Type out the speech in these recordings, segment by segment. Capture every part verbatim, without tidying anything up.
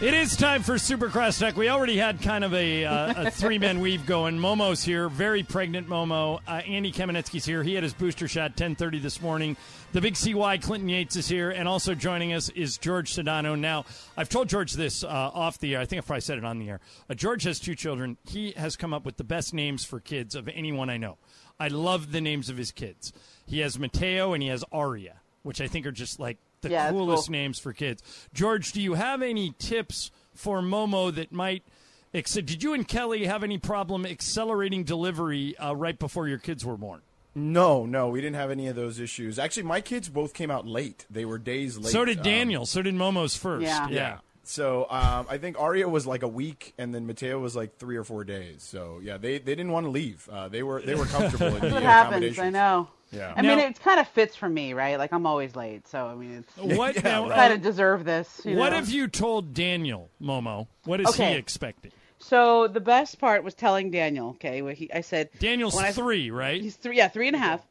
It is time for Super Cross Talk. We already had kind of a, uh, a three-man weave going. Momo's here, very pregnant Momo. Uh, Andy Kamenetsky's here. He had his booster shot ten thirty this morning. The big C Y, Clinton Yates, is here. And also joining us is George Sedano. Now, I've told George this uh, off the air. I think I probably said it on the air. Uh, George has two children. He has come up with the best names for kids of anyone I know. I love the names of his kids. He has Mateo and he has Aria, which I think are just like the yeah, coolest cool. names for kids. George, do you have any tips for Momo that might ex- – did you and Kelly have any problem accelerating delivery uh, right before your kids were born? No, no, we didn't have any of those issues. Actually, my kids both came out late. They were days late. So did Daniel. Um, so did Momo's first. Yeah. yeah. yeah. So um, I think Aria was like a week, and then Mateo was like three or four days. So, yeah, they, they didn't want to leave. Uh, they were they were comfortable in the accommodations. It happens, I know. Yeah. I now, mean, it kind of fits for me, right? Like, I'm always late, so, I mean, it's what, yeah, right. kind of deserve this. You what know? Have you told Daniel, Momo? What is okay. he expecting? So the best part was telling Daniel, okay, where he, I said... Daniel's I, three, right? He's three, yeah, three and a half.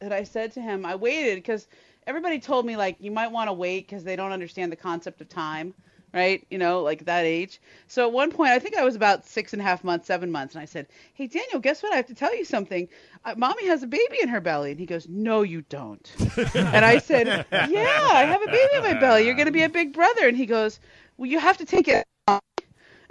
And I said to him, I waited, because everybody told me, like, you might want to wait because they don't understand the concept of time, right? You know, like that age. So at one point, I think I was about six and a half months, seven months. And I said, hey, Daniel, guess what? I have to tell you something. Uh, Mommy has a baby in her belly. And he goes, no, you don't. And I said, yeah, I have a baby in my belly. You're going to be a big brother. And he goes, well, you have to take it.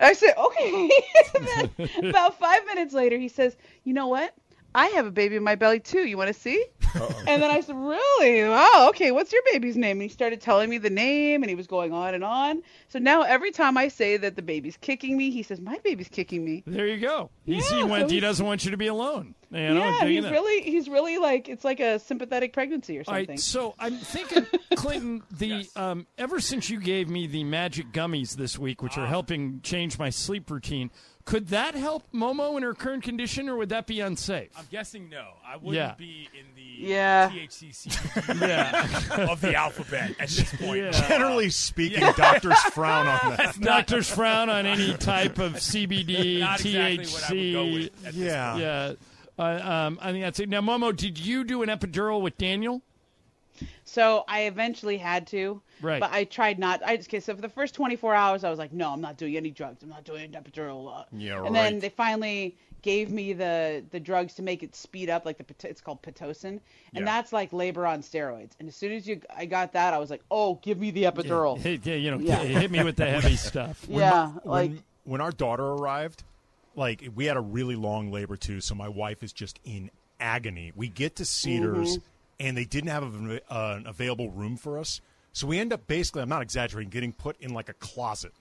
I said, okay. And then about five minutes later, he says, you know what? I have a baby in my belly, too. You want to see? Uh-oh. And then I said, really? Oh, okay. What's your baby's name? And he started telling me the name, and he was going on and on. So now every time I say that the baby's kicking me, he says, my baby's kicking me. There you go. Yeah, he, went, so he doesn't want you to be alone. You know, yeah, he's that. really, he's really like, it's like a sympathetic pregnancy or something. All right, so I'm thinking, Clinton, the yes. um, ever since you gave me the magic gummies this week, which ah. are helping change my sleep routine, could that help Momo in her current condition, or would that be unsafe? I'm guessing no. I wouldn't yeah. be in the yeah. T H C yeah. of the alphabet at this point. Yeah. Generally speaking, yeah. doctors frown on that. Doctors frown on any type of C B D, Not T H C. Exactly what I would go with at yeah. this yeah. Uh, um, I mean, that's it. Now, Momo, did you do an epidural with Daniel? So I eventually had to, right. but I tried not. I just, okay, so for the first twenty-four hours, I was like, no, I'm not doing any drugs. I'm not doing an epidural. Yeah, and right. then they finally gave me the, the drugs to make it speed up, like the it's called Pitocin, and yeah. that's like labor on steroids. And as soon as you I got that, I was like, oh, give me the epidural. Yeah, yeah you know, yeah. hit me with the heavy stuff. When yeah, my, like when, when our daughter arrived, like we had a really long labor too, so my wife is just in agony. We get to Cedars. Mm-hmm. And they didn't have a, uh, an available room for us. So we end up basically, I'm not exaggerating, getting put in like a closet.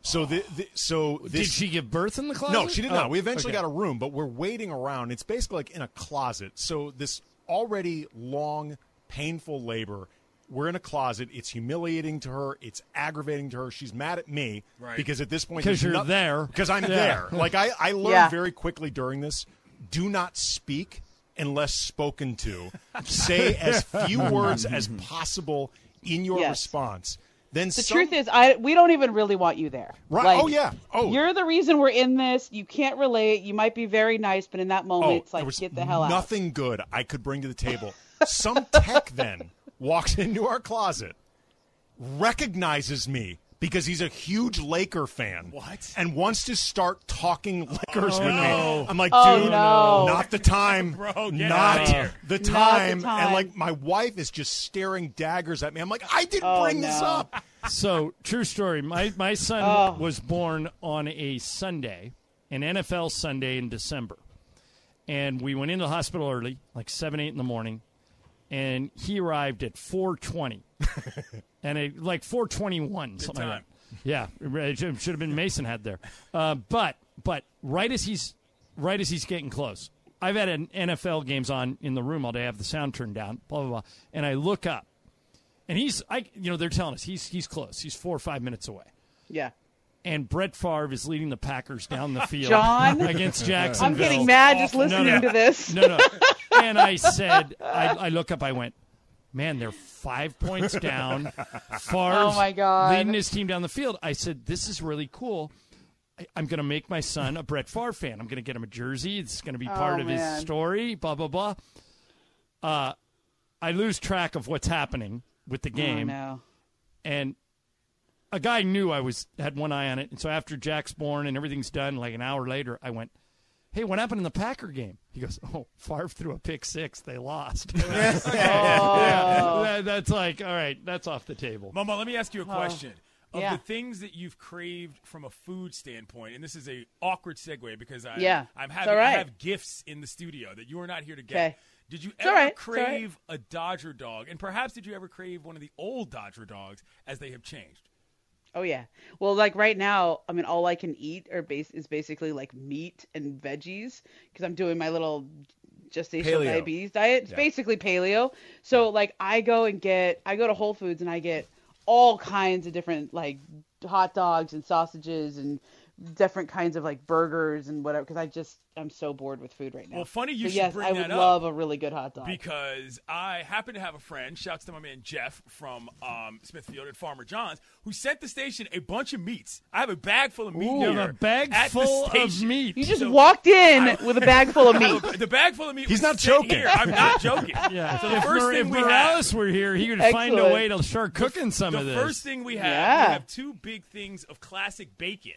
So, oh. the, the, so this, Did she give birth in the closet? No, she did oh, not. We eventually okay. got a room, but we're waiting around. It's basically like in a closet. So this already long, painful labor, we're in a closet. It's humiliating to her. It's aggravating to her. She's mad at me right. because at this point. Because you're not, there. Because I'm yeah. there. Like I, I learned yeah. very quickly during this, do not speak unless spoken to. Say as few words as possible in your yes. response. Then the some... truth is, I we don't even really want you there. Right? Like, oh yeah. Oh, you're the reason we're in this. You can't relate. You might be very nice, but in that moment, oh, it's like get the hell out. Nothing good I could bring to the table. Some tech then walks into our closet, recognizes me because he's a huge Laker fan. What? And wants to start talking Lakers oh, with no. me. I'm like, dude, oh, no. not the time. Bro, get not, out of here. The time. Not the time. And, like, my wife is just staring daggers at me. I'm like, I didn't oh, bring no. this up. So, true story. My, my son oh. was born on a Sunday, an N F L Sunday in December. And we went into the hospital early, like seven, eight in the morning. And he arrived at four twenty. And it, like four twenty-one, something like that. Yeah, it should have been Mason had there. Uh, but but right as he's right as he's getting close, I've had an N F L games on in the room all day. I have the sound turned down, blah blah blah, and I look up, and he's I you know they're telling us he's he's close. He's four or five minutes away. Yeah. And Brett Favre is leading the Packers down the field John, against Jacksonville. I'm getting mad just listening no, no, to this. No, no. And I said, I, I look up, I went, man, they're five points down. Favre's oh my God. leading his team down the field. I said, this is really cool. I, I'm going to make my son a Brett Favre fan. I'm going to get him a jersey. It's going to be part oh, of man. his story, blah, blah, blah. Uh, I lose track of what's happening with the game. Oh, no. And a guy knew I was had one eye on it, and so after Jack's born and everything's done, like an hour later, I went, hey, what happened in the Packer game? He goes, oh, Favre threw a pick six. They lost. oh. yeah. that, that's like, all right, that's off the table. Mama, let me ask you a question. Uh, of yeah. the things that you've craved from a food standpoint, and this is a awkward segue because I, yeah. I'm having, right. I have gifts in the studio that you are not here to get. Okay. Did you ever right. crave right. a Dodger dog? And perhaps did you ever crave one of the old Dodger dogs as they have changed? Oh, yeah. Well, like right now, I mean, all I can eat are base is basically like meat and veggies because I'm doing my little gestational paleo. diabetes diet. It's yeah. basically paleo. So like I go and get I go to Whole Foods and I get all kinds of different like hot dogs and sausages and different kinds of like burgers and whatever because I just I'm so bored with food right now. Well, funny you so, should yes, bring that up. Yes, I would love a really good hot dog. Because I happen to have a friend, shouts to my man Jeff from um, Smithfield at Farmer John's, who sent the station a bunch of meats. I have a bag full of meat. Ooh, here a bag full of meat. You just so walked in I, with a bag full of meat. The bag full of meat. He's not joking. Here. I'm not joking. yeah. So the if first Mar- thing if we Morales have, were here, he would excellent. find a way to start cooking some the, of this. The first thing we have, yeah. we have two big things of classic bacon.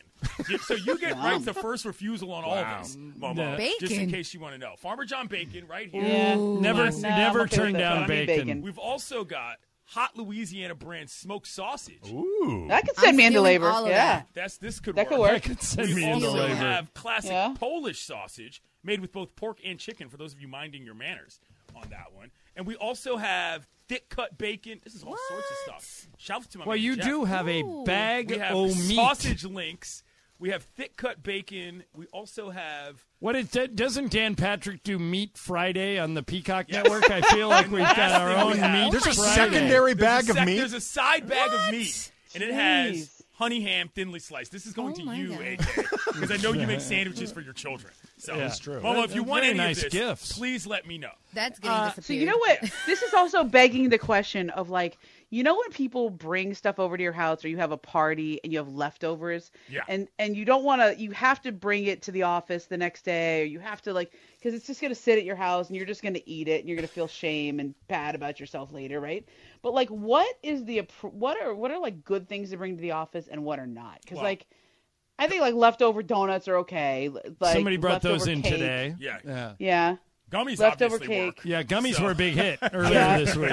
So you get wow. right the first refusal on wow. all of this, Momo. Bacon. Just in case you want to know, Farmer John bacon right here. Yeah. Never, no, never okay turn down bacon. bacon. We've also got hot Louisiana brand smoked sausage. Ooh, that could send I'm me into labor. Yeah, that. that's this could that work. Could work. That could send we me into labor. We also have classic yeah. Polish sausage made with both pork and chicken. For those of you minding your manners on that one, and we also have thick cut bacon. This is all what? sorts of stuff. Shout out to my well, man, you Jeff. do have Ooh. a bag we have of meat. Sausage links. We have thick-cut bacon. We also have... What is that? Doesn't Dan Patrick do Meat Friday on the Peacock yes. Network? I feel like we've got our own meat. There's a secondary bag of meat? There's a side bag of meat, and it has honey ham thinly sliced. This is going to you, A J, because I know you make sandwiches for your children. So, yeah. That's true. Momo, if you want any nice of this, gifts. please let me know. That's getting uh, disappeared. So you know what? This is also begging the question of, like, you know when people bring stuff over to your house or you have a party and you have leftovers yeah. and, and you don't want to – you have to bring it to the office the next day or you have to like – because it's just going to sit at your house and you're just going to eat it and you're going to feel shame and bad about yourself later, right? But like what is the – what are what are like good things to bring to the office and what are not? Because well, like I think like leftover donuts are okay. Like somebody brought those in cake. today. Yeah. Yeah. yeah. Gummies Leftover obviously cake. work. Yeah, gummies so. were a big hit earlier yeah. this week.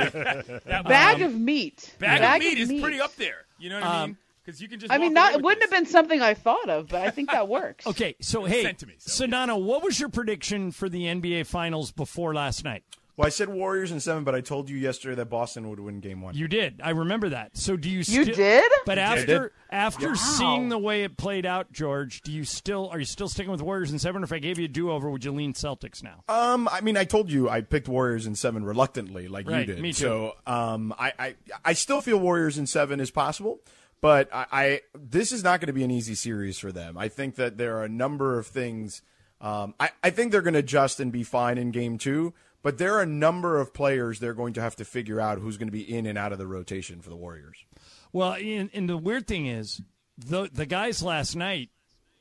That bag um, of meat. Bag, bag of meat is meat. pretty up there. You know what um, I mean? Because you can just. I mean, not, it wouldn't this. have been something I thought of, but I think that works. okay, so hey, sent to me, so. Sedano, what was your prediction for the N B A Finals before last night? Well, I said Warriors in seven, but I told you yesterday that Boston would win Game One. You did. I remember that. So do you? Sti- you did. But after did. after wow. seeing the way it played out, George, do you still are you still sticking with Warriors in seven? Or if I gave you a do over, would you lean Celtics now? Um, I mean, I told you I picked Warriors in seven reluctantly, like right, you did. Me too. So, um, I, I I still feel Warriors in seven is possible. But I, I this is not going to be an easy series for them. I think that there are a number of things. Um, I I think they're going to adjust and be fine in Game Two. But there are a number of players they're going to have to figure out who's going to be in and out of the rotation for the Warriors. Well, and, and the weird thing is, the the guys last night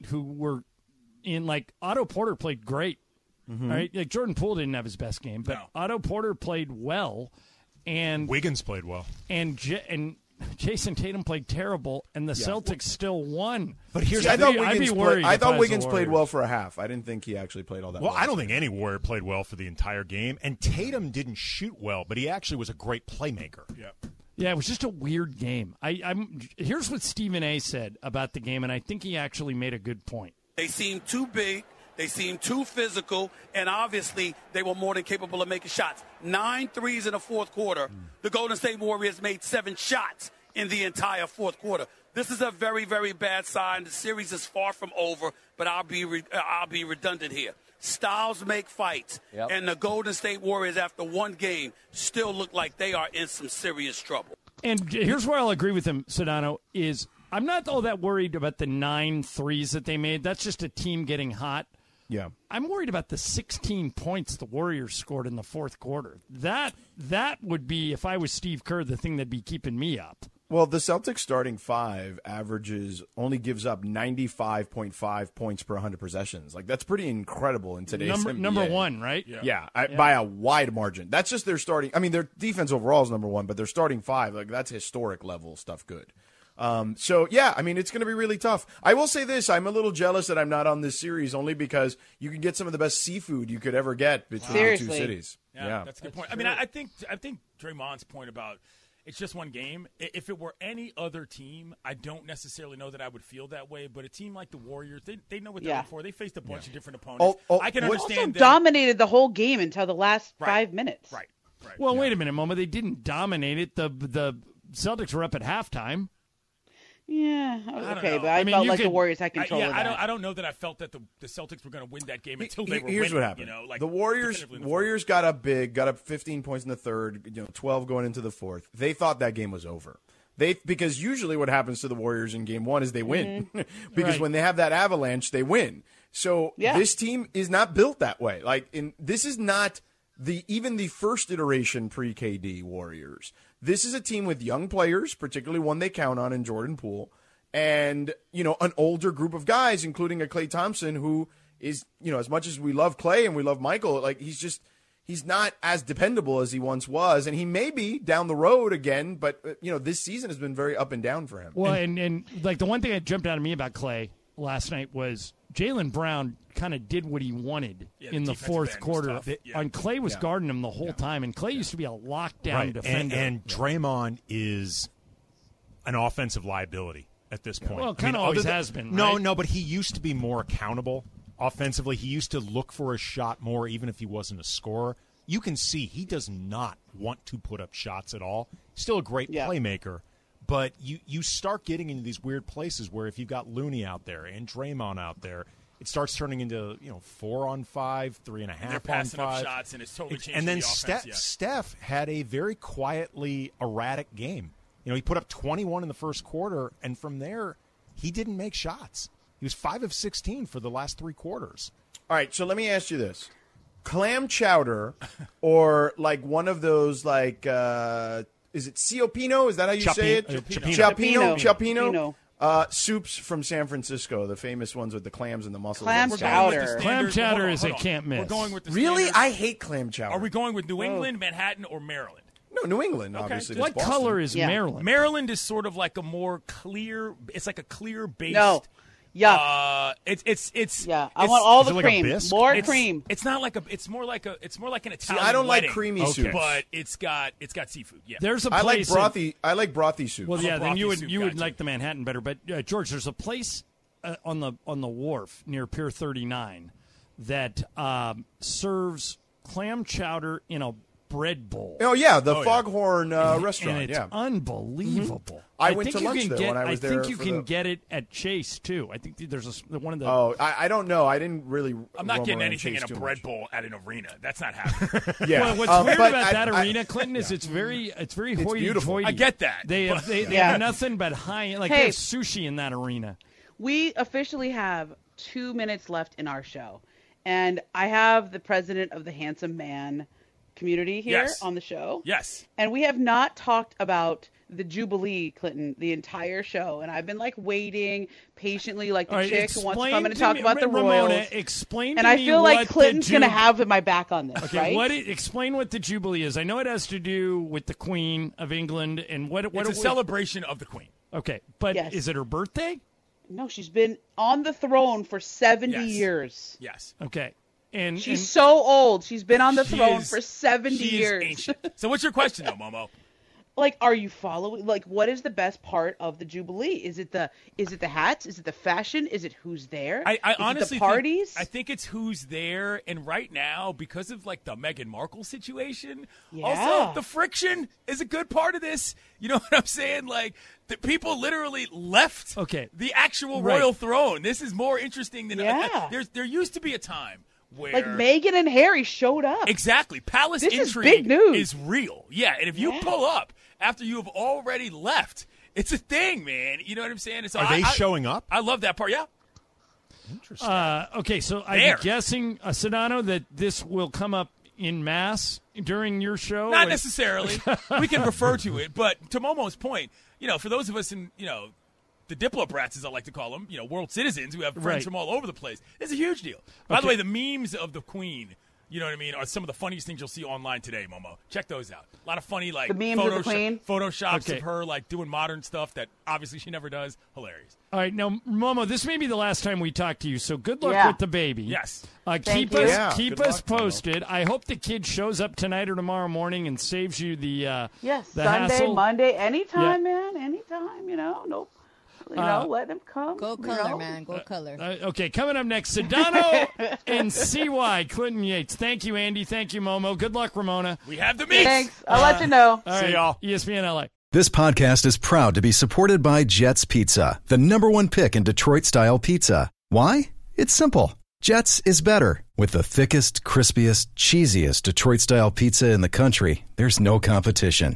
who were in, like, Otto Porter played great. Mm-hmm. Right? Like, Jordan Poole didn't have his best game, but no. Otto Porter played well. And Wiggins played well. And J- and Jason Tatum played terrible, and the yeah. Celtics still won. But here's yeah, I thought Wiggins, play, I thought I Wiggins played well for a half. I didn't think he actually played all that well. Well, I don't think any Warrior played well for the entire game, and Tatum didn't shoot well, but he actually was a great playmaker. Yeah, yeah, it was just a weird game. I, I'm here's what Stephen A. said about the game, and I think he actually made a good point. They seemed too big. They seemed too physical, and obviously they were more than capable of making shots. Nine threes in the fourth quarter. The Golden State Warriors made seven shots in the entire fourth quarter. This is a very, very bad sign. The series is far from over, but I'll be re- I'll be redundant here. Styles make fights, yep. and the Golden State Warriors, after one game, still look like they are in some serious trouble. And here's where I'll agree with him, Sedano, is I'm not all that worried about the nine threes that they made. That's just a team getting hot. Yeah. I'm worried about the sixteen points the Warriors scored in the fourth quarter. That that would be, if I was Steve Kerr, the thing that'd be keeping me up. Well, the Celtics starting five averages only gives up ninety-five point five points per one hundred possessions. Like, that's pretty incredible in today's number, N B A. Number one, right? Yeah, yeah, I, yeah, by a wide margin. That's just their starting. I mean, their defense overall is number one, but their starting five, like, that's historic level stuff good. Um, so, yeah, I mean, it's going to be really tough. I will say this. I'm a little jealous that I'm not on this series only because you can get some of the best seafood you could ever get between Seriously. the two cities. Yeah, yeah. That's a good point. That's I mean, I, I think I think Draymond's point about it's just one game. If it were any other team, I don't necessarily know that I would feel that way. But a team like the Warriors, they they know what they're yeah. for. They faced a bunch yeah. of different opponents. Oh, oh, I can understand also them. Dominated the whole game until the last right. five minutes. Right, right. Well, yeah. wait a minute, Mama. They didn't dominate it. The, the Celtics were up at halftime. Yeah, okay, but I, I mean, felt like could, the Warriors had control I, yeah, of that. I don't, I don't know that I felt that the, the Celtics were going to win that game until he, they were Here's winning, what happened. You know, like the Warriors the Warriors got up big, got up fifteen points in the third, you know, twelve going into the fourth. They thought that game was over. They Because usually what happens to the Warriors in game one is they win. Mm-hmm. because right. when they have that avalanche, they win. So yeah. this team is not built that way. Like in This is not the even the first iteration pre-K D Warriors. This is a team with young players, particularly one they count on in Jordan Poole, and, you know, an older group of guys, including a Clay Thompson who is, you know, as much as we love Clay and we love Michael, like he's just he's not as dependable as he once was, and he may be down the road again, but, you know, this season has been very up and down for him. Well, and, and like the one thing that jumped out at me about Clay last night was Jaylen Brown kind of did what he wanted yeah, in the, the fourth quarter. Yeah. And Clay was yeah. guarding him the whole yeah. time, and Clay yeah. used to be a lockdown right. defender. And, and Draymond is an offensive liability at this point. Well, kind of I mean, always than, has been, right? No, no, but he used to be more accountable offensively. He used to look for a shot more, even if he wasn't a scorer. You can see he does not want to put up shots at all. Still a great yeah. playmaker. But you, you start getting into these weird places where if you've got Looney out there and Draymond out there, it starts turning into, you know, four on five, three and a half on five. They're passing up shots, and it's totally changing the offense. And then Steph, yeah. Steph had a very quietly erratic game. You know, he put up twenty-one in the first quarter, and from there, he didn't make shots. He was five of sixteen for the last three quarters. All right, so let me ask you this. Clam chowder or, like, one of those, like, uh, is it Ciopino? Is that how you Chapino. say it? Ciopino. Ciopino. Uh, soups from San Francisco, the famous ones with the clams and the mussels. Clam chowder. Clam chowder is a can't miss. We're going with the really? I hate clam chowder. Are we going with New England, oh. Manhattan, or Maryland? No, New England, okay. obviously. What Boston. color is yeah. Maryland? Maryland is sort of like a more clear, it's like a clear-based. No. Yeah, uh, it's it's it's yeah. I it's, want all the like cream, more it's, cream. It's not like a. It's more like a. It's more like an Italian. See, I don't wedding, like creamy okay. soups, but it's got it's got seafood. Yeah, there's a. Place I like brothy. In, I like brothy soups. Well, I'm yeah, then you would you would too. like the Manhattan better. But uh, George, there's a place uh, on the on the wharf near Pier thirty-nine that um, serves clam chowder in a bread bowl. Oh yeah, the oh, Foghorn yeah. Uh, restaurant. And it's yeah. unbelievable. Mm-hmm. I, I went to lunch there get, when I was there. I think you can the... get it at Chase too. I think there's a one of the. Oh, I, I don't know. I didn't really. I'm not getting anything Chase in a bread much. bowl at an arena. That's not happening. yeah. Well, what's um, weird about I, that I, arena, Clinton, yeah. is it's very it's very it's hoity beautiful. Toity. I get that. They but, they, yeah. they yeah. have nothing but high like hey, they have sushi in that arena. We officially have two minutes left in our show, and I have the president of the Handsome Man community here yes. on the show. Yes. And we have not talked about the Jubilee, Clinton, the entire show, and I've been like waiting patiently, like the right, chick who wants to come in and talk me, about the Ramona, Royals. Explain to and me I feel like Clinton's Ju- going to have my back on this. Okay, right? What it, explain what the Jubilee is. I know it has to do with the Queen of England and what what it's a celebration of the Queen. Okay, but yes. is it her birthday? No, she's been on the throne for seventy yes. years. Yes. Okay. And she's and, so old. She's been on the throne is, for seventy years. Ancient. So what's your question, though, Momo? Like, are you following? Like, what is the best part of the Jubilee? Is it the is it the hats? Is it the fashion? Is it who's there? I, I is honestly it the parties. Think, I think it's who's there. And right now, because of like the Meghan Markle situation, yeah. also the friction is a good part of this. You know what I'm saying? Like, the people literally left okay. the actual right. royal throne. This is more interesting than yeah. I, I, there's there used to be a time. Where like Meghan and Harry showed up. Exactly. Palace this intrigue is, big news. Is real. Yeah, and if you yeah. pull up after you have already left, It's a thing, man. You know what I'm saying? It's, Are I, they I, showing up? I love that part, yeah. Interesting. Uh, okay, so there. I'm guessing, uh, Sedano, that this will come up in mass during your show? Not necessarily. We can refer to it. But to Momo's point, you know, for those of us in, you know, the Diplo brats, as I like to call them, you know, world citizens who have friends right. from all over the place, it's a huge deal. By okay. the way, the memes of the Queen, you know what I mean, are some of the funniest things you'll see online today, Momo. Check those out. A lot of funny, like, Photoshops Photoshop okay. of her, like, doing modern stuff that obviously she never does. Hilarious. All right, now, Momo, this may be the last time we talk to you, so good luck yeah. with the baby. Yes. Uh, keep you. us yeah, keep us luck, posted. Momo. I hope the kid shows up tonight or tomorrow morning and saves you the uh Yes, the Sunday, hassle. Monday, anytime, yeah. man, anytime, you know, nope. You know, uh, let them come. Go color, know. man. Go uh, color. Uh, okay, coming up next, Sedano and C Y Clinton Yates. Thank you, Andy. Thank you, Momo. Good luck, Ramona. We have the meat. Thanks. I'll uh, let you know. All right. See y'all. E S P N L A. This podcast is proud to be supported by Jets Pizza, the number one pick in Detroit-style pizza. Why? It's simple. Jets is better. With the thickest, crispiest, cheesiest Detroit-style pizza in the country, there's no competition.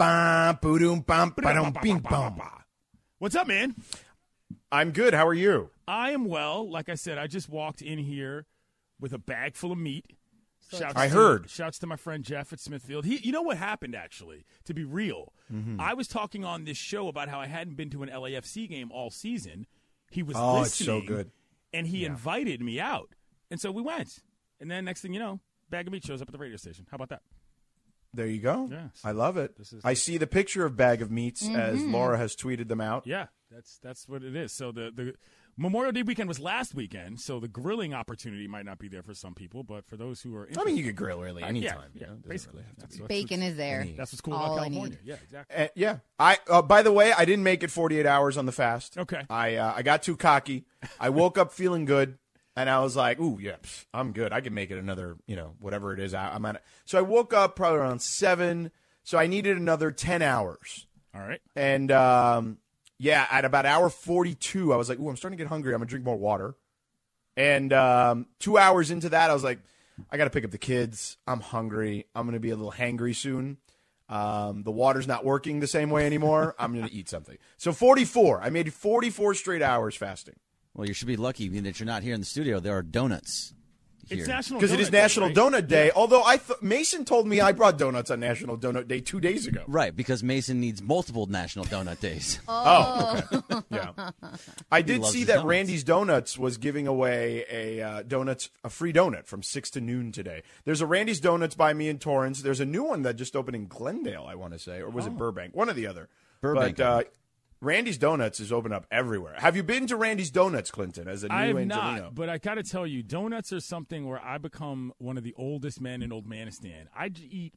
What's up, man? I'm good. How are you? I am well. Like I said, I just walked in here with a bag full of meat. Shouts I to, heard. Shouts to my friend Jeff at Smithfield. He, you know what happened, actually, to be real? Mm-hmm. I was talking on this show about how I hadn't been to an L A F C game all season. He was oh, listening. It's so good. And he yeah. invited me out. And so we went. And then next thing you know, bag of meat shows up at the radio station. How about that? There you go. Yes. I love it. This is- I see the picture of Bag of Meats mm-hmm. as Laura has tweeted them out. Yeah, that's that's what it is. So the, the Memorial Day weekend was last weekend, so the grilling opportunity might not be there for some people, but for those who are I mean, you could grill really anytime. Yeah, yeah, yeah, basically. Really have to be. Bacon is there. That's what's cool All about California. Yeah, exactly. Uh, yeah. I uh, by the way, I didn't make it forty-eight hours on the fast. Okay. I uh, I got too cocky. I woke up feeling good. And I was like, ooh, yeah, pff, I'm good. I can make it another, you know, whatever it is. I, I'm at it. So I woke up probably around seven. So I needed another ten hours. All right. And, um, yeah, at about hour forty-two, I was like, ooh, I'm starting to get hungry. I'm going to drink more water. And um, two hours into that, I was like, I got to pick up the kids. I'm hungry. I'm going to be a little hangry soon. Um, the water's not working the same way anymore. I'm going to eat something. So forty-four. I made forty-four straight hours fasting. Well, you should be lucky that you're not here in the studio. There are donuts here. It's National Because it is National Donut Day, right? Donut Day yeah. although I th- Mason told me I brought donuts on National Donut Day two days ago. Right, because Mason needs multiple National Donut Days. oh. oh okay. yeah. I did see that donuts. Randy's Donuts was giving away a uh, donuts, a free donut from six to noon today. There's a Randy's Donuts by me in Torrance. There's a new one that just opened in Glendale, I want to say, or was oh. it Burbank? One or the other. Burbank. But, uh, Randy's Donuts is open up everywhere. Have you been to Randy's Donuts, Clinton, as a new Angelino? I have Angelino? not, but I got to tell you, donuts are something where I become one of the oldest men in Old Manistan. I eat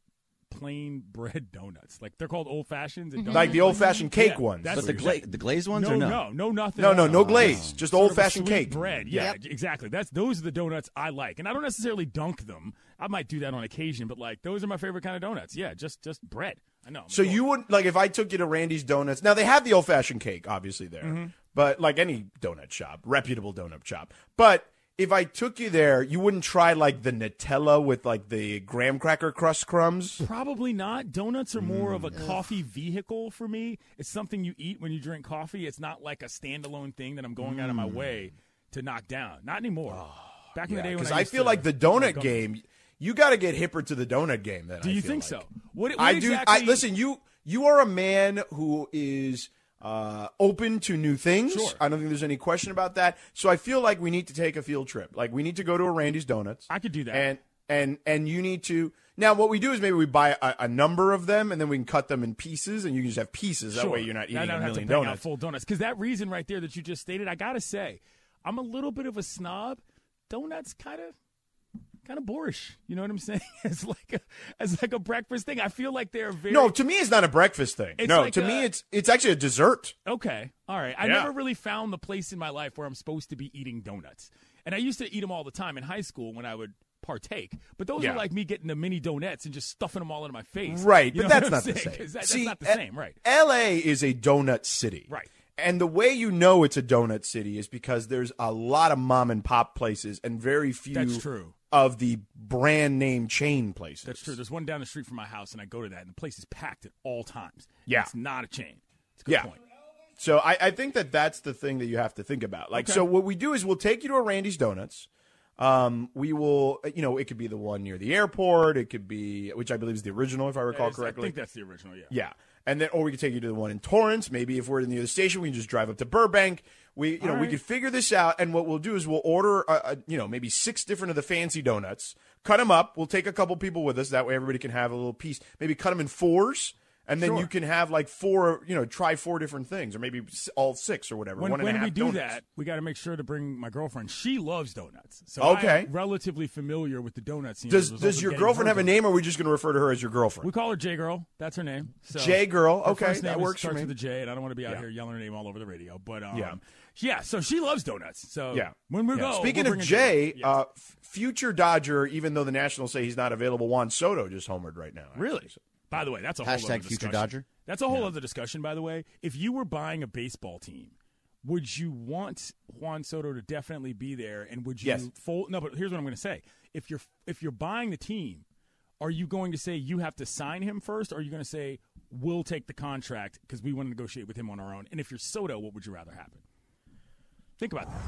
plain bread donuts. Like, they're called old-fashioned. And donuts. Like the old-fashioned cake yeah, ones. That's the, gla- the glazed ones no, or no? No, no, nothing. No, no, no glaze. Just sort old-fashioned cake. Bread, yeah, yep. exactly. That's Those are the donuts I like. And I don't necessarily dunk them. I might do that on occasion, but, like, those are my favorite kind of donuts. Yeah, just just bread. I know. I'm so cool. You would, like, if I took you to Randy's Donuts. Now, they have the old-fashioned cake, obviously, there. Mm-hmm. But, like, any donut shop, reputable donut shop. But if I took you there, you wouldn't try, like, the Nutella with, like, the graham cracker crust crumbs? Probably not. Donuts are more mm. of a coffee vehicle for me. It's something you eat when you drink coffee. It's not, like, a standalone thing that I'm going mm. out of my way to knock down. Not anymore. Oh, Back in yeah, the day when I Because I feel to, like the donut like, game... You got to get hipper to the donut game. Then do you I feel think like. so? What, what I exactly... do. I, listen, you you are a man who is uh, open to new things. Sure. I don't think there's any question about that. So I feel like we need to take a field trip. Like we need to go to a Randy's Donuts. I could do that. And and and you need to. Now what we do is maybe we buy a, a number of them and then we can cut them in pieces and you can just have pieces. Sure. That way you're not eating now, a million have to donuts. Out full donuts. Because that reason right there that you just stated, I gotta say, I'm a little bit of a snob. Donuts kind of. kind of boorish. You know what I'm saying? It's like a, it's like a breakfast thing. I feel like they're very. No, to me, it's not a breakfast thing. It's no, like to a... me, it's it's actually a dessert. Okay, all right. I yeah. never really found the place in my life where I'm supposed to be eating donuts, and I used to eat them all the time in high school when I would partake. But those yeah. are like me getting the mini donuts and just stuffing them all into my face. Right, you but that's not, that, See, that's not the same. See, not the same, right? L A is a donut city. Right. And the way you know it's a donut city is because there's a lot of mom and pop places and very few That's true. of the brand name chain places. That's true. There's one down the street from my house, and I go to that, and the place is packed at all times. Yeah. It's not a chain. It's a good yeah. point. So I, I think that that's the thing that you have to think about. Like, okay. So what we do is we'll take you to a Randy's Donuts. Um, we will, you know, it could be the one near the airport. It could be, which I believe is the original, if I recall yeah, correctly. I think that's the original, yeah. Yeah. And then, or we could take you to the one in Torrance. Maybe if we're near the station, we can just drive up to Burbank. We, you know, right. we could figure this out. And what we'll do is we'll order, uh, you know, maybe six different of the fancy donuts. Cut them up. We'll take a couple people with us. That way, everybody can have a little piece. Maybe cut them in fours, and then sure. you can have like four. You know, try four different things, or maybe all six or whatever. When, one and when a half we do donuts. that, we got to make sure to bring my girlfriend. She loves donuts, so okay. I'm relatively familiar with the donuts. Does Does your girlfriend have a name, or are we just going to refer to her as your girlfririend? We call her J Girl. That's her name. So J Girl. Okay, first name that works starts for me. With a J, and I don't want to be out yeah. here yelling her name all over the radio. But um, yeah, yeah. So she loves donuts. So yeah. when we yeah. go, speaking we'll of J, yes. uh, future Dodger. Even though the Nationals say he's not available, Juan Soto just homered right now. Actually. Really. By the way, that's a whole other discussion. Dodger. That's a whole yeah. other discussion, by the way. If you were buying a baseball team, would you want Juan Soto to definitely be there? And would you yes. fold? No, but here's what I'm going to say. If you're if you're buying the team, are you going to say you have to sign him first, or are you going to say we'll take the contract because we want to negotiate with him on our own? And if you're Soto, what would you rather happen? Think about that.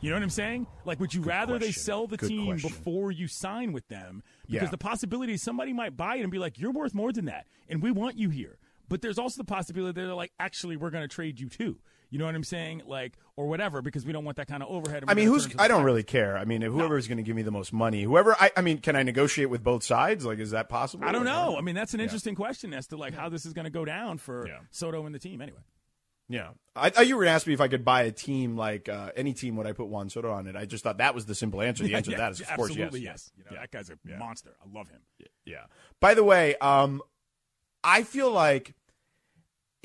You know what I'm saying? Like, would you Good rather question. they sell the Good team question. before you sign with them? Because yeah. the possibility is somebody might buy it and be like, you're worth more than that, and we want you here. But there's also the possibility that they're like, actually, we're going to trade you too. You know what I'm saying? Like, or whatever, because we don't want that kind of overhead. I mean, who's? I don't really care. I mean, whoever is no. going to give me the most money, whoever. I, I mean, can I negotiate with both sides? Like, is that possible? I don't know. Or? I mean, that's an interesting yeah. question as to like how this is going to go down for yeah. Soto and the team anyway. Yeah, I thought you were going to ask me if I could buy a team, like uh, any team, would I put Juan Soto on it? I just thought that was the simple answer. The answer yeah, to that is, of course, yes. Absolutely, yes. You know, yeah. That guy's a yeah. monster. I love him. Yeah. yeah. By the way, um, I feel like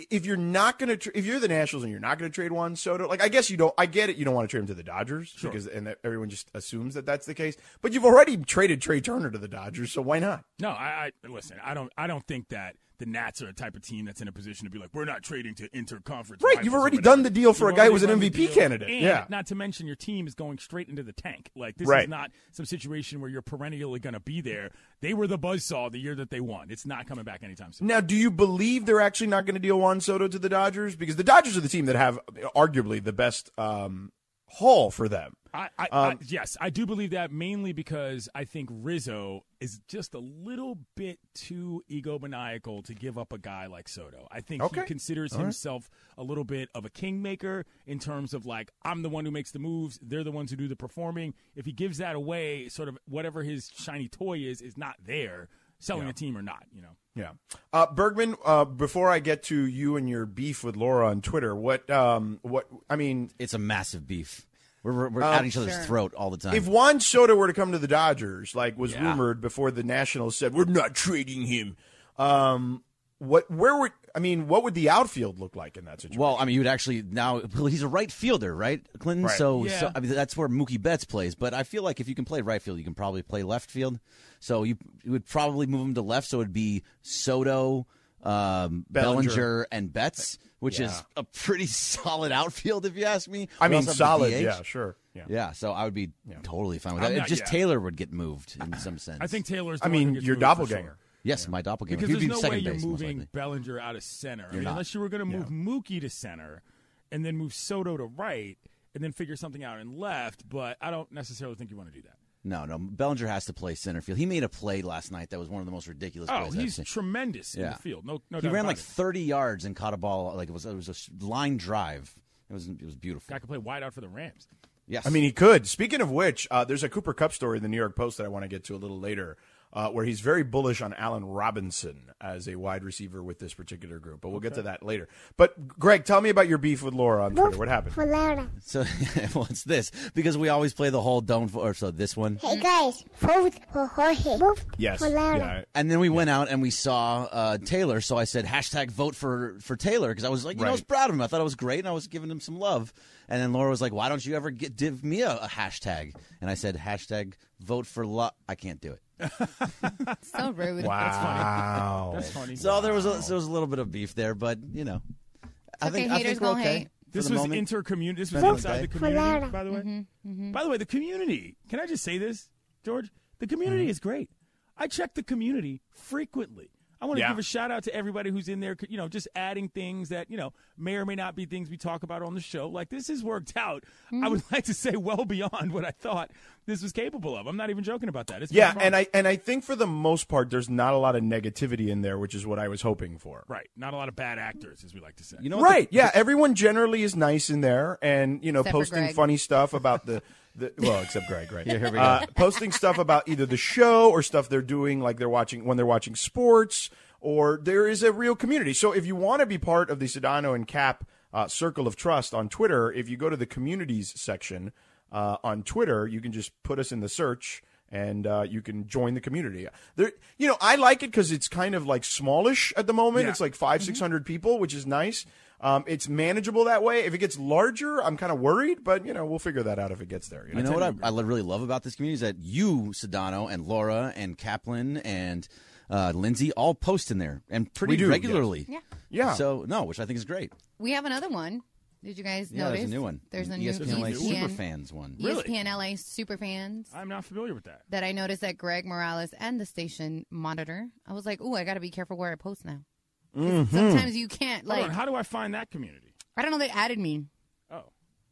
if you're not going to, tra- if you're the Nationals and you're not going to trade Juan Soto, like I guess you don't, I get it, you don't want to trade him to the Dodgers sure. because and that everyone just assumes that that's the case. But you've already traded Trey Turner to the Dodgers, so why not? No, I, I listen. I don't. I don't think that. The Nats are a type of team that's in a position to be like, we're not trading to interconference. Right, you've already done the deal for you've a guy who's an M V P candidate. And yeah, not to mention your team is going straight into the tank. Like this right. is not some situation where you're perennially going to be there. They were the buzzsaw the year that they won. It's not coming back anytime soon. Now, do you believe they're actually not going to deal Juan Soto to the Dodgers? Because the Dodgers are the team that have arguably the best um, haul for them. I, I, um, I yes, I do believe that mainly because I think Rizzo is just a little bit too egomaniacal to give up a guy like Soto. I think okay. he considers All himself right. a little bit of a kingmaker in terms of like, I'm the one who makes the moves. They're the ones who do the performing. If he gives that away, sort of whatever his shiny toy is, is not there. Selling yeah. a team or not, you know. Yeah. Uh, Bergman, uh, before I get to you and your beef with Laura on Twitter, what, um, what, I mean. It's a massive beef. We're, we're um, at each other's sure. throat all the time. If Juan Soto were to come to the Dodgers, like was yeah. rumored before the Nationals said, we're not trading him, um, what, where would, I mean, what would the outfield look like in that situation? Well, I mean, you would actually now, well, he's a right fielder, right, Clinton? Right. So, yeah. so I mean, that's where Mookie Betts plays. But I feel like if you can play right field, you can probably play left field. So you, you would probably move him to left. So it would be Soto, um, Bellinger. Bellinger, and Betts. Which yeah. is a pretty solid outfield, if you ask me. I we mean, solid, yeah, sure. Yeah. yeah, so I would be yeah. totally fine with that. Not, just yeah. Taylor would get moved in some sense. I think Taylor's the I mean, your doppelganger. Sure. Yes, yeah. my doppelganger. Because He'd there's be no second way you're base, moving Bellinger out of center. I mean, unless you were going to move yeah. Mookie to center and then move Soto to right and then figure something out in left, but I don't necessarily think you want to do that. No, no. Bellinger has to play center field. He made a play last night that was one of the most ridiculous oh, plays. Oh, he's tremendous in yeah. the field. No, no. He ran like it. thirty yards and caught a ball. Like it was, it was a line drive. It was, it was beautiful. Guy could play wide out for the Rams. Yes, I mean he could. Speaking of which, uh, there's a Cooper Kupp story in the New York Post that I want to get to a little later. uh, where he's very bullish on Allen Robinson as a wide receiver with this particular group. But we'll okay. get to that later. But, Greg, tell me about your beef with Laura on Twitter. What happened? For Laura. So, what's this? Because we always play the whole don't for, or so this one. Hey, guys. Vote for Jorge. Vote yes. for Laura. Yeah. And then we yeah. went out and we saw uh, Taylor. So I said, hashtag vote for, for Taylor. Because I was like, you right. know, I was proud of him. I thought it was great. And I was giving him some love. And then Laura was like, why don't you ever get, give me a, a hashtag? And I said, hashtag vote for love. I can't do it. So rude. Wow. That's funny. That's funny. So, wow. there was a, so there was a little bit of beef there, but, you know. I okay, think, haters I think we're okay. Hate. This was inter-community. This was inside the community, by the way. Mm-hmm, mm-hmm. By the way, the community. Can I just say this, George? The community mm-hmm. is great. I check the community frequently. I want to yeah. give a shout-out to everybody who's in there, you know, just adding things that, you know, may or may not be things we talk about on the show. Like, this has worked out, mm. I would like to say, well beyond what I thought this was capable of. I'm not even joking about that. It's yeah, and I and I think for the most part, there's not a lot of negativity in there, which is what I was hoping for. Right. Not a lot of bad actors, as we like to say. You know, right. The, yeah, the, everyone generally is nice in there and, you know, posting funny stuff about the – The, well, except Greg, right? Yeah, here we go. Uh, posting stuff about either the show or stuff they're doing, like they're watching when they're watching sports, or there is a real community. So if you want to be part of the Sedano and Cap uh, Circle of Trust on Twitter, if you go to the communities section uh, on Twitter, you can just put us in the search and uh, you can join the community. There, you know, I like it because it's kind of like smallish at the moment. Yeah. It's like five, mm-hmm. six hundred people, which is nice. Um, it's manageable that way. If it gets larger, I'm kind of worried, but, you know, we'll figure that out if it gets there. You know, you know what I, I really love about this community is that you, Sedano, and Laura, and Kaplan, and uh, Lindsay all post in there, and pretty do, regularly. Yes. Yeah. yeah. So, no, which I think is great. We have another one. Did you guys yeah, notice? Yeah, there's a new one. There's a new E S P N L A Superfans one. Really? E S P N L A Superfans. I'm not familiar with that. That I noticed that Greg Morales and the station monitor. I was like, ooh, I got to be careful where I post now. Mm-hmm. Sometimes you can't, like... Hold on, how do I find that community? I don't know. They added me. Oh.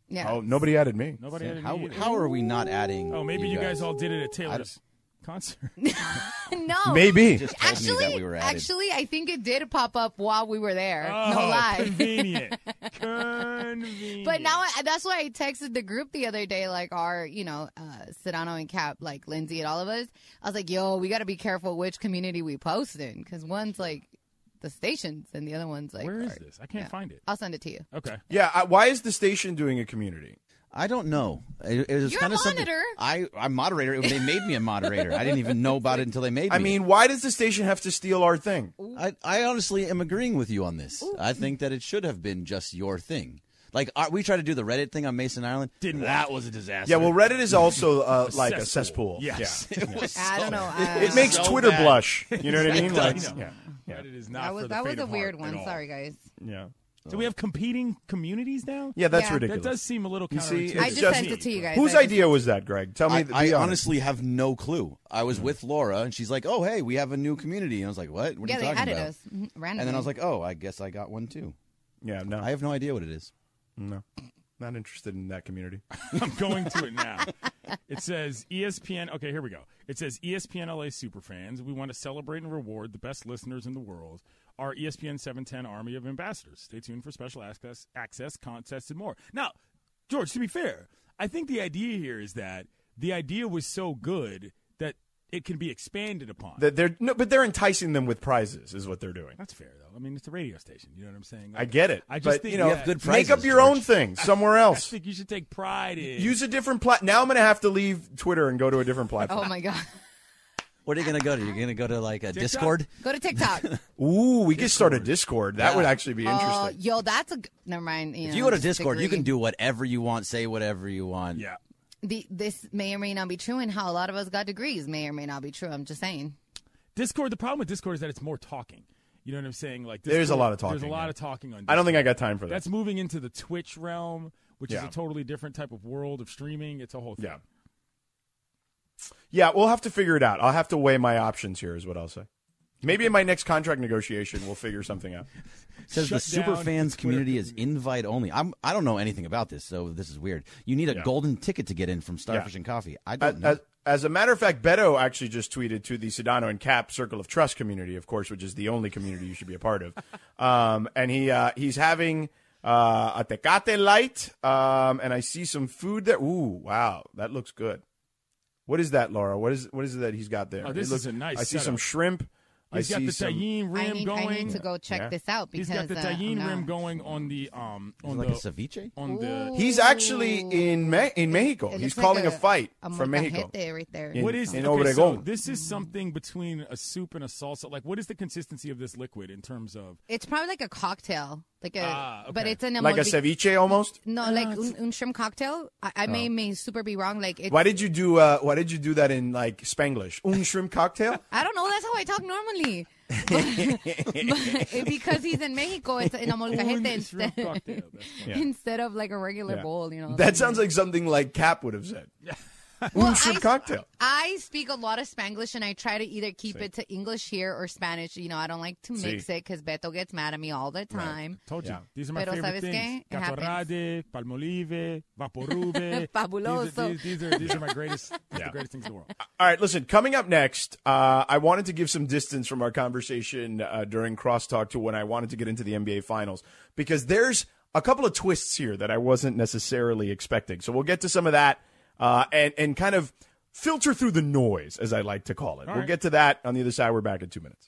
Yeah. Oh, nobody added me. Nobody so added how, me. Either. How are we not adding Oh, maybe you guys, guys all did it at Taylor's concert. No. Maybe. Just told actually, me that we were added. Actually, I think it did pop up while we were there. Oh, no lie. Convenient. Convenient. But now, I, that's why I texted the group the other day, like our, you know, uh, Sedano and Cap, like Lindsay and all of us. I was like, yo, we got to be careful which community we post in, because one's like... The station's and the other one's like... Where is this? I can't yeah. find it. I'll send it to you. Okay. Yeah, I, why is the station doing a community? I don't know. It, it was You're kind a of monitor. I, I'm moderator. They made me a moderator. I didn't even know about it until they made me. I mean, why does the station have to steal our thing? I, I honestly am agreeing with you on this. Ooh. I think that it should have been just your thing. Like, our, we tried to do the Reddit thing on Mason Island. Didn't that work. Was a disaster. Yeah, well, Reddit is also uh, a like cesspool. a cesspool. Yes. Yeah. It was so, I don't know. I, it, it makes so Twitter bad. Blush. You know what I mean? Like, you know. Yeah. Yeah. Reddit is not that was, for the that was a weird one. Sorry, guys. Yeah. So we have competing communities now? Yeah, that's yeah. ridiculous. That does seem a little counterintuitive. I just sent it to you guys. Whose idea was that, Greg? Tell me. I, the, I honestly have no clue. I was mm-hmm. with Laura, and she's like, oh, hey, we have a new community. And I was like, what? What are you talking about? Yeah, they added us randomly. And then I was like, oh, I guess I got one, too. Yeah, no. I have no idea what it is. No, not interested in that community. I'm going to it now. It says E S P N. Okay, here we go. It says E S P N L A Superfans. We want to celebrate and reward the best listeners in the world. Our E S P N seven ten Army of Ambassadors. Stay tuned for special access, access contests, and more. Now, George, to be fair, I think the idea here is that the idea was so good that it can be expanded upon. That they're no, but they're enticing them with prizes, is what they're doing. That's fair, though. I mean, it's a radio station. You know what I'm saying? Like, I get it. I just but, think you know, yeah, good prizes, make up your George. own thing somewhere else. I think you should take pride in. Use a different platform. Now I'm going to have to leave Twitter and go to a different platform. Oh my god. What are you going to go to? You're going to go to, like, a TikTok? Discord? Go to TikTok. Ooh, we Discord. could start a Discord. That yeah. would actually be interesting. Uh, yo, that's a – never mind. You know, if you go to Discord, you can do whatever you want, say whatever you want. Yeah. The, this may or may not be true, and how a lot of us got degrees may or may not be true. I'm just saying. Discord, the problem with Discord is that it's more talking. You know what I'm saying? Like Discord, There's a lot of talking. There's a lot yeah. of talking on Discord. I don't think I got time for that. That's moving into the Twitch realm, which yeah. is a totally different type of world of streaming. It's a whole thing. Yeah. Yeah, we'll have to figure it out. I'll have to weigh my options here is what I'll say. Maybe in my next contract negotiation, we'll figure something out. It says Shut the Superfans community is invite only. I'm, I don't know anything about this, so this is weird. You need a yeah. golden ticket to get in from Starfish yeah. and Coffee. I don't as, know. As, as a matter of fact, Beto actually just tweeted to the Sedano and Cap Circle of Trust community, of course, which is the only community you should be a part of. um, and he uh, he's having uh, a Tecate Light, um, and I see some food there. Ooh, wow, that looks good. What is that, Laura? What is what is it that he's got there? Oh, this looks, is a nice I see setup. Some shrimp. He's I got the tahini rim I need, going. I need to go check yeah. this out because he's got the tahini uh, no. rim going on the um on like the ceviche. On the he's actually in Me- in Mexico. It, it he's calling like a, a fight a, from a Mexico. There, right there. In, what is in okay, so this is something between a soup and a salsa. Like, what is the consistency of this liquid in terms of? It's probably like a cocktail, like a ah, okay. but it's an emoji. Like a ceviche almost. No, uh, like un, un shrimp cocktail. I, I oh. may may super be wrong. Like, it's, why did you do uh, why did you do that in like Spanglish? Un shrimp cocktail. I don't know. That's how I talk normally. But, but because he's in Mexico, it's in a molcajete instead, cocktail, yeah. instead of like a regular yeah. bowl. You know, that like, sounds like something like Cap would have said. Well, I, cocktail. I speak a lot of Spanglish, and I try to either keep See. it to English here or Spanish. You know, I don't like to mix See. it because Beto gets mad at me all the time. Right. Told you. Yeah. These are my Pero favorite things. Catorade, palmolive, vaporube. Fabuloso. These, these, these, are, these are my greatest, yeah. the greatest things in the world. All right, listen, coming up next, uh, I wanted to give some distance from our conversation uh, during Crosstalk to when I wanted to get into the N B A Finals, because there's a couple of twists here that I wasn't necessarily expecting. So we'll get to some of that. Uh, and, and kind of filter through the noise, as I like to call it. All we'll right. get to that on the other side. We're back in two minutes.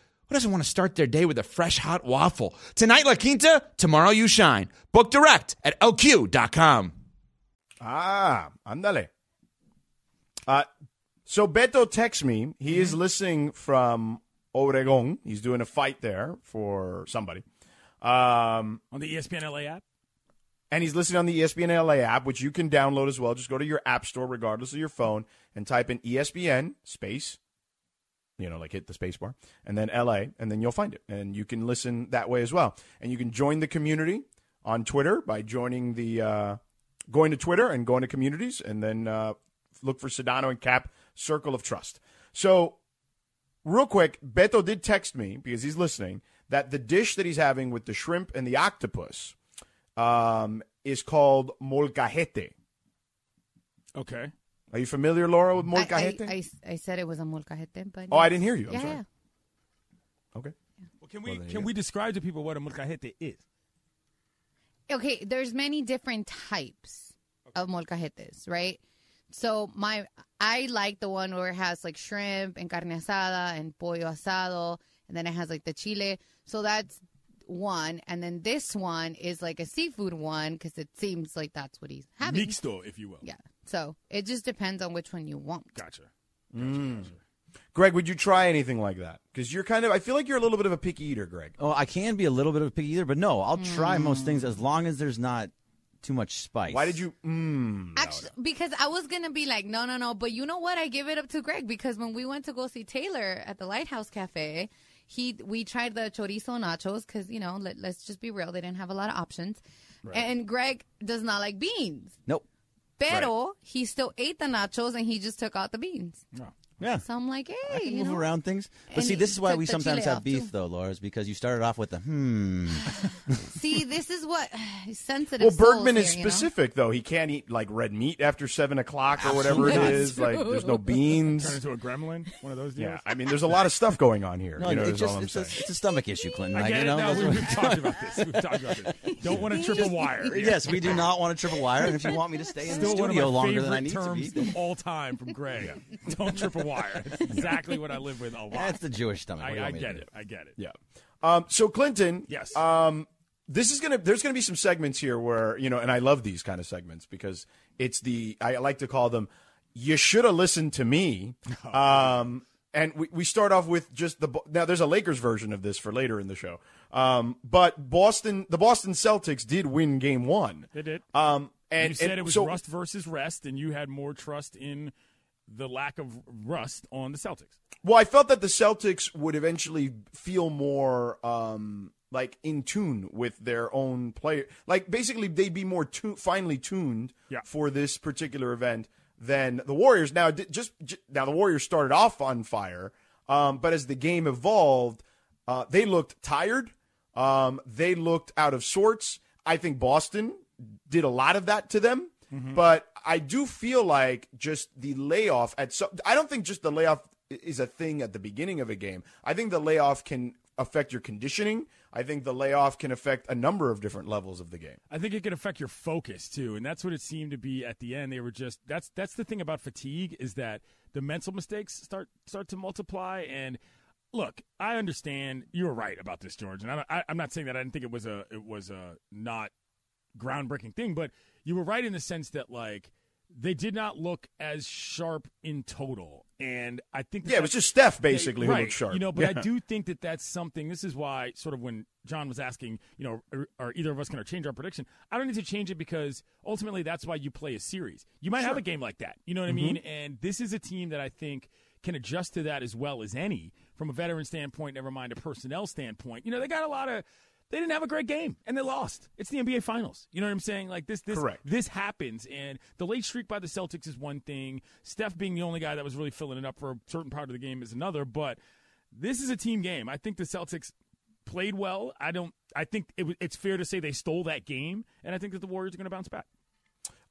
who doesn't want to start their day with a fresh, hot waffle? Tonight, La Quinta, tomorrow you shine. Book direct at L Q dot com. Ah, andale. Uh, so Beto texts me. He is listening from Obregón. He's doing a fight there for somebody. Um, on the E S P N L A app? And he's listening on the E S P N L A app, which you can download as well. Just go to your app store, regardless of your phone, and type in E S P N space. You know, like hit the space bar, and then L A, and then you'll find it. And you can listen that way as well. And you can join the community on Twitter by joining the uh, – going to Twitter and going to communities, and then uh, look for Sedano and Cap Circle of Trust. So real quick, Beto did text me, because he's listening, that the dish that he's having with the shrimp and the octopus um, is called molcajete. Okay. Are you familiar, Laura, with molcajete? I, I, I said it was a molcajete, but... Oh, I didn't hear you. I'm yeah, sorry. Yeah. Okay. Well, can we well, can we describe to people what a molcajete is? Okay, there's many different types okay. of molcajetes, right? So my I like the one where it has like shrimp and carne asada and pollo asado, and then it has like the chile. So that's one. And then this one is like a seafood one because it seems like that's what he's having. Mixto, if you will. Yeah. So it just depends on which one you want. Gotcha. Gotcha, mm. gotcha. Greg, would you try anything like that? Because you're kind of, I feel like you're a little bit of a picky eater, Greg. Oh, I can be a little bit of a picky eater, but no, I'll mm. try most things as long as there's not too much spice. Why did you? Mm, Actually, no, no. Because I was going to be like, no, no, no. But you know what? I give it up to Greg because when we went to go see Taylor at the Lighthouse Cafe, he we tried the chorizo nachos because, you know, let, let's just be real. They didn't have a lot of options. Right. And Greg does not like beans. Nope. Pero right. he still ate the nachos and he just took out the beans. Oh. Yeah. So I'm like, hey, I can you move know? around things. But and see, this is why we sometimes have beef, too. though, Laura, is because you started off with the hmm. See, this is what sensitive. Well, Bergman is here, specific, know? though. He can't eat like red meat after seven o'clock or whatever it is. True. Like, there's no beans. Turn into a gremlin. One of those deals. Yeah, I mean, there's a lot of stuff going on here. No, you know, it's, just, all I'm it's, saying. A, it's a stomach issue, Clinton. I like, get you know, it. No, we've talked about this. We've talked about this. Don't want to trip a wire. Yes, we do not want to trip a wire. And if you want me to stay in the studio longer than I need to be, all time from Greg. Don't trip a wire. That's exactly what I live with a lot. That's the Jewish stomach. I, I get it. I get it. Yeah. Um, so Clinton, yes. Um, this is gonna. There's gonna be some segments here where you know, and I love these kind of segments because it's the. I like to call them. You should have listened to me. Um, And we, we start off with just the – now, there's a Lakers version of this for later in the show. Um, but Boston – the Boston Celtics did win game one. They did. Um, and you said and, it was so, rust versus rest, and you had more trust in the lack of rust on the Celtics. Well, I felt that the Celtics would eventually feel more um, – like in tune with their own player. Like basically they'd be more tu- finely tuned yeah. for this particular event than the Warriors. Now, just, just now the Warriors started off on fire, um, but as the game evolved, uh, they looked tired. Um, they looked out of sorts. I think Boston did a lot of that to them, mm-hmm. but I do feel like just the layoff at some, I don't think just the layoff is a thing at the beginning of a game. I think the layoff can affect your conditioning. I think the layoff can affect a number of different levels of the game. I think it can affect your focus too, and that's what it seemed to be at the end. They were just that's that's the thing about fatigue, is that the mental mistakes start start to multiply. And look, I understand you were right about this, George, and I, I, I'm not saying that I didn't think it was a it was a not groundbreaking thing, but you were right in the sense that like they did not look as sharp in total. And I think that yeah, it was just Steph basically they, right, who looked sharp. You know, but yeah. I do think that that's something. This is why, sort of, when John was asking, you know, are, are either of us going to change our prediction? I don't need to change it because ultimately that's why you play a series. You might sure. have a game like that. You know what mm-hmm. I mean? And this is a team that I think can adjust to that as well as any, from a veteran standpoint. Never mind a personnel standpoint. You know, they got a lot of. They didn't have a great game, and they lost. It's the N B A Finals. You know what I'm saying? Like this, this, Correct. this happens. And the late streak by the Celtics is one thing. Steph being the only guy that was really filling it up for a certain part of the game is another. But this is a team game. I think the Celtics played well. I don't. I think it, it's fair to say they stole that game, and I think that the Warriors are going to bounce back.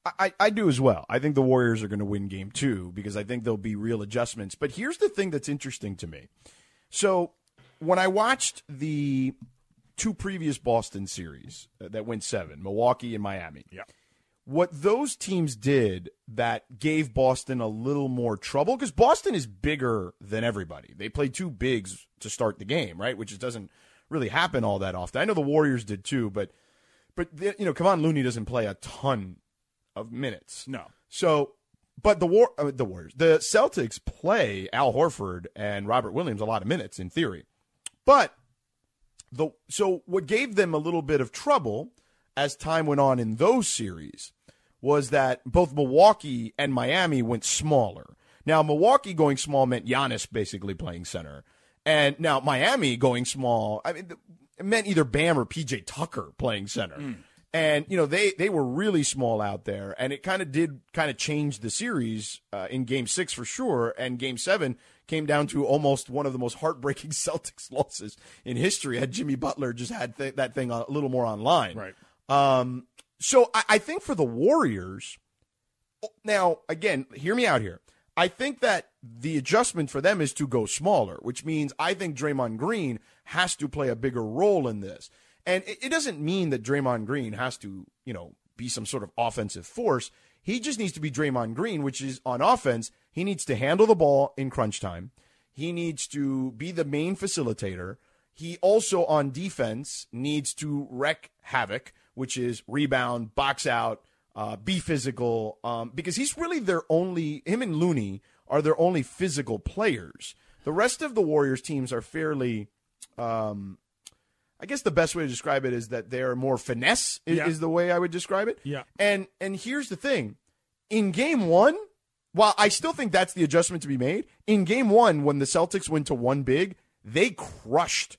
I, I do as well. I think the Warriors are going to win game two because I think there'll be real adjustments. But here's the thing that's interesting to me. So when I watched the two previous Boston series that went seven, Milwaukee and Miami. Yeah. What those teams did that gave Boston a little more trouble, because Boston is bigger than everybody. They play two bigs to start the game, right? Which doesn't really happen all that often. I know the Warriors did too, but, but they, you know, come on, Looney doesn't play a ton of minutes. No. So, but the war, uh, the Warriors, the Celtics play Al Horford and Robert Williams a lot of minutes in theory, but The, so what gave them a little bit of trouble as time went on in those series was that both Milwaukee and Miami went smaller. Now, Milwaukee going small meant Giannis basically playing center. And now Miami going small, I mean, it meant either Bam or P J Tucker playing center. Mm. And, you know, they, they were really small out there. And it kind of did kind of change the series uh, in game six for sure. And game seven came down to almost one of the most heartbreaking Celtics losses in history. Had Jimmy Butler just had th- that thing a little more online. Right. Um, so I-, I think for the Warriors, now, again, hear me out here. I think that the adjustment for them is to go smaller, which means I think Draymond Green has to play a bigger role in this. And it, it doesn't mean that Draymond Green has to, you know, be some sort of offensive force. He just needs to be Draymond Green, which is on offense. He needs to handle the ball in crunch time. He needs to be the main facilitator. He also, on defense, needs to wreak havoc, which is rebound, box out, uh, be physical, um, because he's really their only – him and Looney are their only physical players. The rest of the Warriors teams are fairly um, – I guess the best way to describe it is that they're more finesse is, yeah. is the way I would describe it. Yeah. And and here's the thing. In game one, while I still think that's the adjustment to be made, in game one, when the Celtics went to one big, they crushed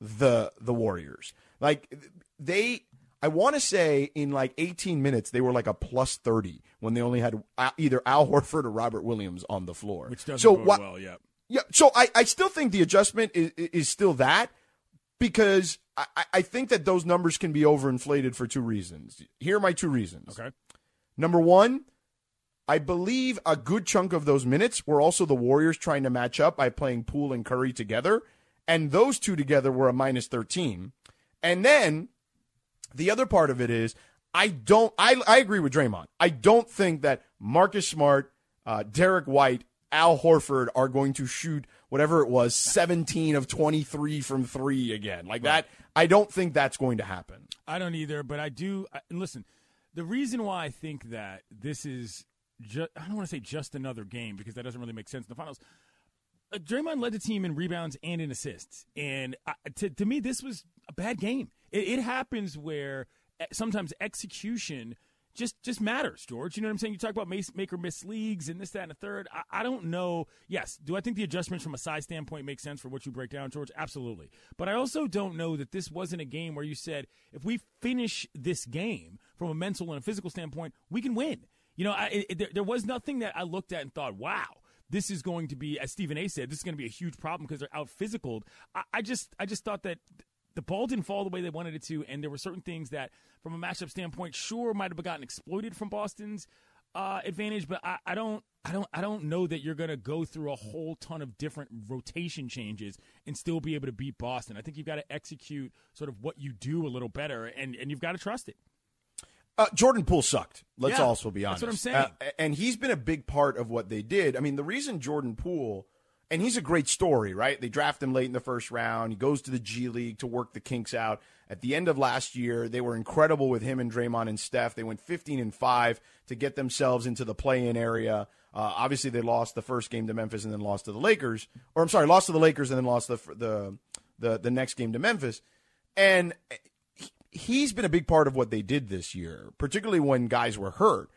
the the Warriors. Like they I want to say in like eighteen minutes, they were like a plus thirty when they only had either Al Horford or Robert Williams on the floor. Which doesn't so, go wh- well, yeah. Yeah. So I, I still think the adjustment is, is still that. Because I, I think that those numbers can be overinflated for two reasons. Here are my two reasons. Okay. Number one, I believe a good chunk of those minutes were also the Warriors trying to match up by playing Poole and Curry together, and those two together were a minus thirteen. And then the other part of it is I don't. I I agree with Draymond. I don't think that Marcus Smart, uh, Derek White, Al Horford are going to shoot whatever it was, seventeen of twenty-three from three again. Like right. that, I don't think that's going to happen. I don't either, but I do. I, and listen, the reason why I think that this is, ju- I don't want to say just another game because that doesn't really make sense in the finals. uh, Draymond led the team in rebounds and in assists. And uh, to, to me, this was a bad game. It, it happens where sometimes execution just just matters, George. You know what I'm saying? You talk about make or miss leagues and this, that, and a third. I, I don't know. Yes, do I think the adjustments from a size standpoint make sense for what you break down, George? Absolutely. But I also don't know that this wasn't a game where you said, if we finish this game from a mental and a physical standpoint, we can win. You know, I, it, there, there was nothing that I looked at and thought, wow, this is going to be, as Stephen A said, this is going to be a huge problem because they're out-physicaled. I, I just, I just thought that the ball didn't fall the way they wanted it to, and there were certain things that, from a matchup standpoint, sure might have gotten exploited from Boston's uh, advantage. But I, I don't, I don't, I don't know that you're going to go through a whole ton of different rotation changes and still be able to beat Boston. I think you've got to execute sort of what you do a little better, and and you've got to trust it. Uh, Jordan Poole sucked. Let's yeah, also be honest. That's what I'm saying. Uh, and he's been a big part of what they did. I mean, the reason Jordan Poole. And he's a great story, right? They draft him late in the first round. He goes to the G League to work the kinks out. At the end of last year, they were incredible with him and Draymond and Steph. They went fifteen and five to get themselves into the play-in area. Uh, obviously, they lost the first game to Memphis and then lost to the Lakers. Or, I'm sorry, lost to the Lakers and then lost the the the, the next game to Memphis. And he's been a big part of what they did this year, particularly when guys were hurt.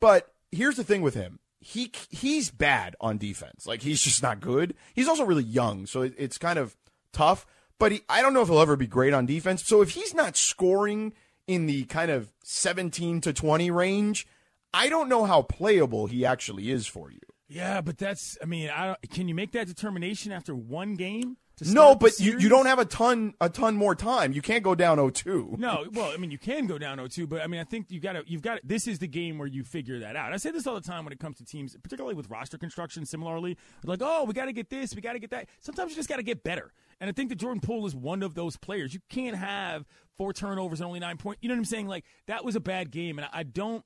But here's the thing with him. He he's bad on defense. Like, he's just not good. He's also really young, so it, it's kind of tough. But he, I don't know if he'll ever be great on defense. So if he's not scoring in the kind of seventeen to twenty range, I don't know how playable he actually is for you. Yeah, but that's, I mean, I don't, can you make that determination after one game? No, but you, you don't have a ton a ton more time. You can't go down oh two. No, well, I mean, you can go down oh two, but I mean, I think you got to you've got this is the game where you figure that out. I say this all the time when it comes to teams, particularly with roster construction. Similarly, like, oh, we got to get this, we got to get that. Sometimes you just got to get better. And I think that Jordan Poole is one of those players. You can't have four turnovers and only nine points. You know what I'm saying? Like, that was a bad game, and I don't.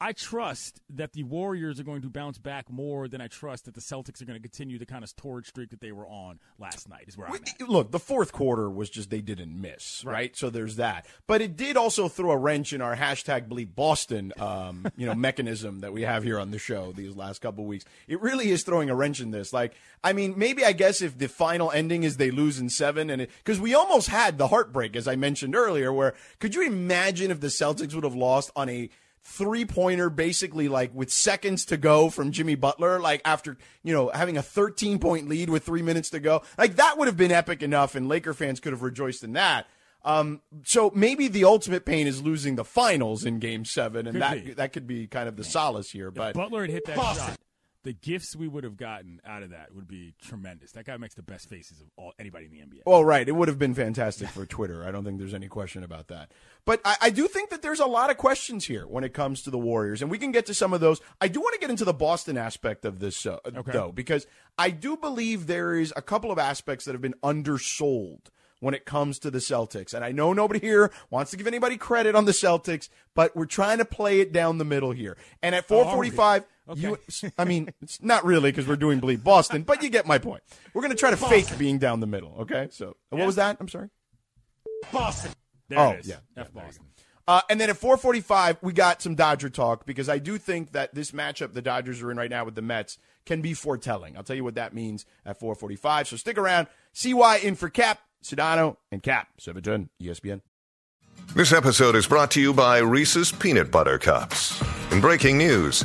I trust that the Warriors are going to bounce back more than I trust that the Celtics are going to continue the kind of torrid streak that they were on last night. Is where I'm at. Look, the fourth quarter was just they didn't miss, right? right? So there's that. But it did also throw a wrench in our hashtag Bleep Boston um, you know, mechanism that we have here on the show these last couple of weeks. It really is throwing a wrench in this. Like, I mean, maybe I guess if the final ending is they lose in seven, and because we almost had the heartbreak, as I mentioned earlier, where could you imagine if the Celtics would have lost on a three-pointer basically like with seconds to go from Jimmy Butler, like after, you know, having a thirteen-point lead with three minutes to go. Like, that would have been epic enough, and Laker fans could have rejoiced in that. Um, so maybe the ultimate pain is losing the finals in Game seven, and could that be. that could be kind of the solace here. If but Butler had hit that oh. shot, the gifts we would have gotten out of that would be tremendous. That guy makes the best faces of all anybody in the N B A. Well, right. It would have been fantastic for Twitter. I don't think there's any question about that. But I, I do think that there's a lot of questions here when it comes to the Warriors, and we can get to some of those. I do want to get into the Boston aspect of this, uh, okay. though, because I do believe there is a couple of aspects that have been undersold when it comes to the Celtics. And I know nobody here wants to give anybody credit on the Celtics, but we're trying to play it down the middle here. And at four forty-five, oh, okay. you, I mean, it's not really because we're doing Bleed Boston, but you get my point. We're going to try to Boston. fake being down the middle, okay? So yeah. What was that? I'm sorry. Boston. There oh, it is. Yeah. F yeah, Boston. Uh, and then at four forty-five, we got some Dodger talk, because I do think that this matchup the Dodgers are in right now with the Mets can be foretelling. I'll tell you what that means at four forty-five. So stick around. C Y in for Cap. Sedano and Cap, seven ten, E S P N. This episode is brought to you by Reese's Peanut Butter Cups. In breaking news,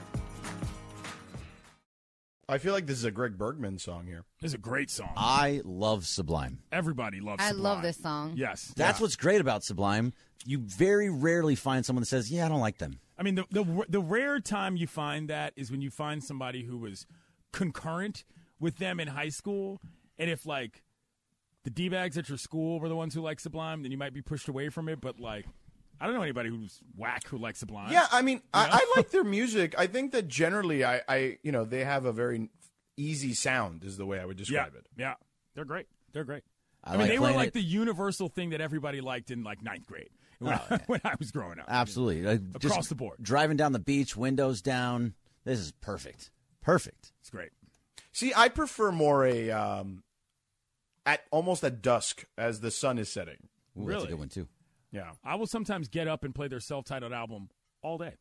I feel like this is a Greg Bergman song here. This is a great song. I love Sublime. Everybody loves I Sublime. I love this song. Yes. That's yeah. what's great about Sublime. You very rarely find someone that says, yeah, I don't like them. I mean, the, the the rare time you find that is when you find somebody who was concurrent with them in high school. And if, like, the D-bags at your school were the ones who liked Sublime, then you might be pushed away from it. But, like, I don't know anybody who's whack who likes Sublime. Yeah, I mean, you know? I, I like their music. I think that generally, I, I, you know, they have a very easy sound is the way I would describe yeah, it. Yeah, they're great. They're great. I, I mean, like they were like it. the universal thing that everybody liked in, like, ninth grade. when, oh, yeah. when I was growing up. Absolutely. Like, Across just the board. Driving down the beach, windows down. This is perfect. Perfect. It's great. See, I prefer more a um, at almost at dusk as the sun is setting. Ooh, really? That's a good one, too. Yeah. I will sometimes get up and play their self-titled album all day.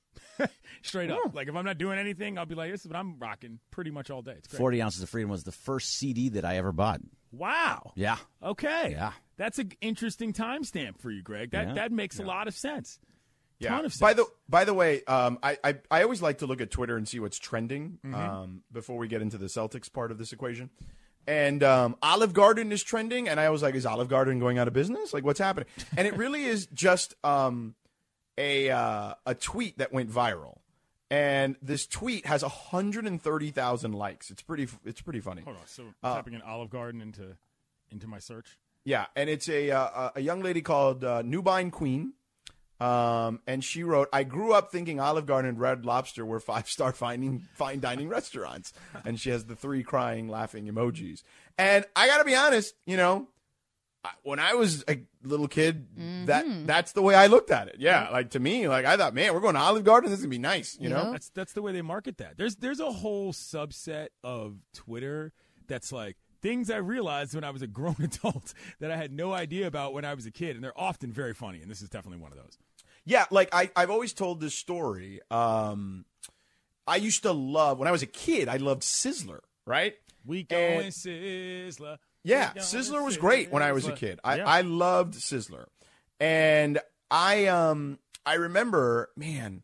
Straight up. Yeah. Like, if I'm not doing anything, I'll be like, this is what I'm rocking pretty much all day. It's great. forty Ounces of Freedom was the first C D that I ever bought. Wow. Yeah. Okay. Yeah. That's an interesting timestamp for you, Greg. That yeah. that makes yeah. a lot of sense. Yeah. Ton of sense. By the by the way, um, I, I I always like to look at Twitter and see what's trending mm-hmm. um, before we get into the Celtics part of this equation. And um, Olive Garden is trending, and I was like, is Olive Garden going out of business? Like, what's happening? And it really is just um, a uh, a tweet that went viral. And this tweet has one hundred thirty thousand likes. It's pretty. It's pretty funny. Hold on. So uh, typing in Olive Garden into into my search. Yeah, and it's a uh, a young lady called uh, Nubine Queen, um, and she wrote, "I grew up thinking Olive Garden and Red Lobster were five star fine fine dining restaurants," and she has the three crying laughing emojis. And I gotta be honest, you know, when I was a little kid, mm-hmm. that that's the way I looked at it. Yeah, mm-hmm. like to me, like I thought, man, we're going to Olive Garden. This is gonna be nice, you yeah. know. That's that's the way they market that. There's there's a whole subset of Twitter that's like things I realized when I was a grown adult that I had no idea about when I was a kid, and they're often very funny. And this is definitely one of those. Yeah, like I I've always told this story. Um, I used to love when I was a kid. I loved Sizzler, right? We going and- Sizzler. Yeah, Sizzler was great when I was a kid. I, yeah. I loved Sizzler. And I um I remember, man,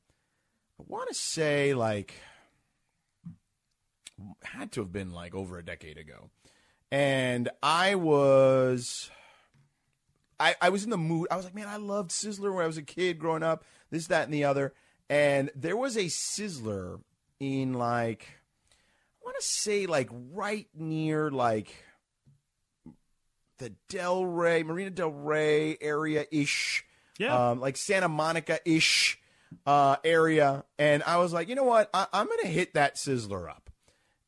I want to say like had to have been like over a decade ago. And I was I I was in the mood. I was like, man, I loved Sizzler when I was a kid growing up, this, that, and the other. And there was a Sizzler in like I want to say like right near like the Delray, Marina Del Rey area-ish, yeah, um, like Santa Monica-ish uh, area. And I was like, you know what? I- I'm going to hit that Sizzler up.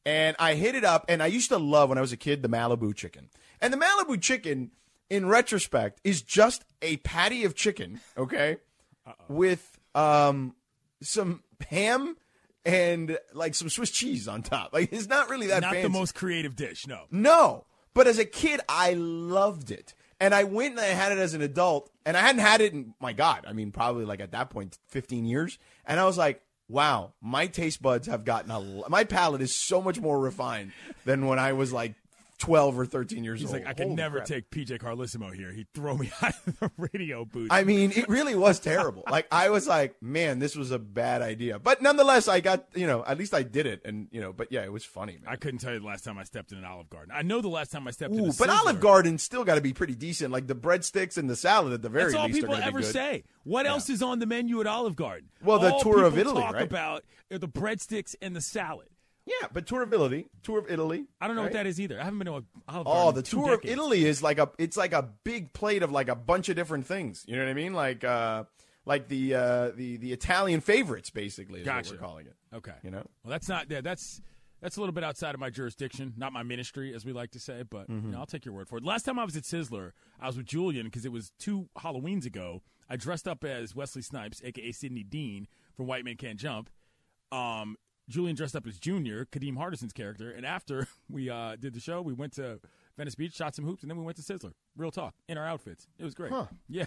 And I hit it up, and I used to love, when I was a kid, the Malibu chicken. And the Malibu chicken, in retrospect, is just a patty of chicken, okay, Uh-oh. with um, some ham and, like, some Swiss cheese on top. Like, it's not really that not fancy. Not the most creative dish, no. No. But as a kid, I loved it. And I went and I had it as an adult. And I hadn't had it in, my God, I mean, probably like at that point, fifteen years. And I was like, wow, my taste buds have gotten a lot. My palate is so much more refined than when I was like twelve or thirteen years He's old. He's like, I could never crap. take P J Carlissimo here. He'd throw me out of the radio booth. I mean, it really was terrible. Like, I was like, man, this was a bad idea. But nonetheless, I got, you know, at least I did it. And, you know, but yeah, it was funny, man. I couldn't tell you the last time I stepped in an Olive Garden. I know the last time I stepped Ooh, in a Sizzler. But Olive Garden's still got to be pretty decent. Like, the breadsticks and the salad at the very least are going to be good. That's all people ever say. What yeah. else is on the menu at Olive Garden? Well, the all tour of Italy, right? All people talk about are the breadsticks and the salad. Yeah, but tour of Italy, tour of Italy. I don't know right? what that is either. I haven't been to Olive Garden. Oh, the tour decades. of Italy is like a it's like a big plate of like a bunch of different things. You know what I mean? Like uh, like the uh, the the Italian favorites, basically. Is gotcha. What we're calling it. Okay. You know. Well, that's not yeah, that's that's a little bit outside of my jurisdiction, not my ministry, as we like to say. But mm-hmm. you know, I'll take your word for it. Last time I was at Sizzler, I was with Julian because it was two Halloweens ago. I dressed up as Wesley Snipes, aka Sidney Dean from White Men Can't Jump. Um. Julian dressed up as Junior, Kadeem Hardison's character, and after we uh, did the show, we went to Venice Beach, shot some hoops, and then we went to Sizzler. Real talk, in our outfits, it was great. Huh. Yeah,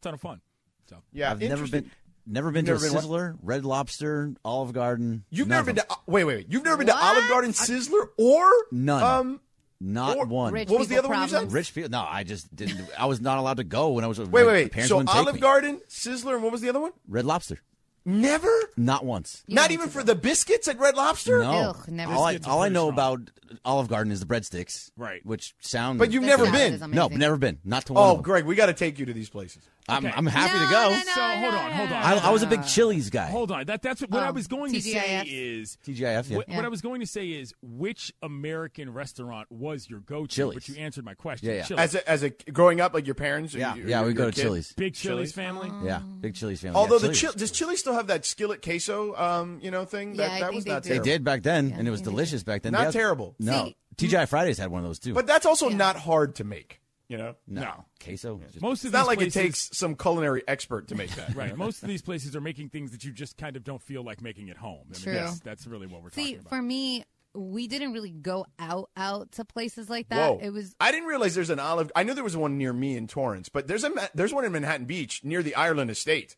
ton of fun. So yeah, I've never been, never been You've to never a been Sizzler, what? Red Lobster, Olive Garden. You've never been to wait, wait, wait. You've never been what? to Olive Garden, Sizzler, or none. Um, Not or, one. What was the other problems. one you said? Rich people. No, I just didn't. I was not allowed to go when I was. Wait, wait, wait. Parents so Olive me. Garden, Sizzler, and what was the other one? Red Lobster. Never? Not once. You Not even for the biscuits at Red Lobster? No. Ugh, never. All, I, all I know strong. about Olive Garden is the breadsticks. Right. Which sound... But you've never been. No, never been. Not to one Oh, Greg, we got to take you to these places. I'm, okay. I'm happy no, to go. No, no, so, no, hold on, hold on. I, I was a big Chili's guy. Hold on. That, that's what, what um, I was going to say is... T G I F, yeah. What, yeah. what I was going to say is, which American restaurant was your go-to? Chili's. But you answered my question. Yeah, yeah. As a, as a growing up, like your parents? Yeah, you, yeah, we go to kid? Chili's. Big Chili's family? Yeah, big Chili's family. Although, does Chili's still have that skillet queso, um, you know, thing? Yeah, that I that was not terrible. They did back then, yeah, and it was delicious back then. Not terrible. No. T G I Fridays had one of those, too. But that's also not hard to make. You know, no, no. queso. Yeah. Most of it's not like places, it takes some culinary expert to make that. Right. Most of these places are making things that you just kind of don't feel like making at home. I mean, True. That's, that's really what we're See, talking about. See, for me, we didn't really go out out to places like that. Whoa. It was. I didn't realize there's an Olive. I knew there was one near me in Torrance, but there's a there's one in Manhattan Beach near the Ireland Estate.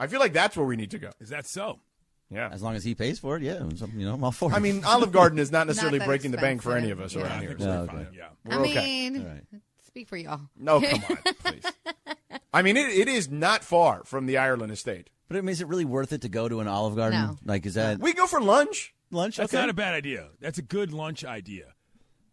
I feel like that's where we need to go. Is that so? Yeah. As long as he pays for it, yeah. You know, I'm all for it. I mean, Olive Garden is not necessarily not breaking expensive. The bank for any of us yeah. around yeah, here. No, okay. fine. Yeah. We're I okay. mean. All right. Speak for y'all. No, come on, please. I mean, it, it is not far from the Ireland Estate. But I mean, is it really worth it to go to an Olive Garden? No. Like, is that... We go for lunch. Lunch? That's okay. not a bad idea. That's a good lunch idea.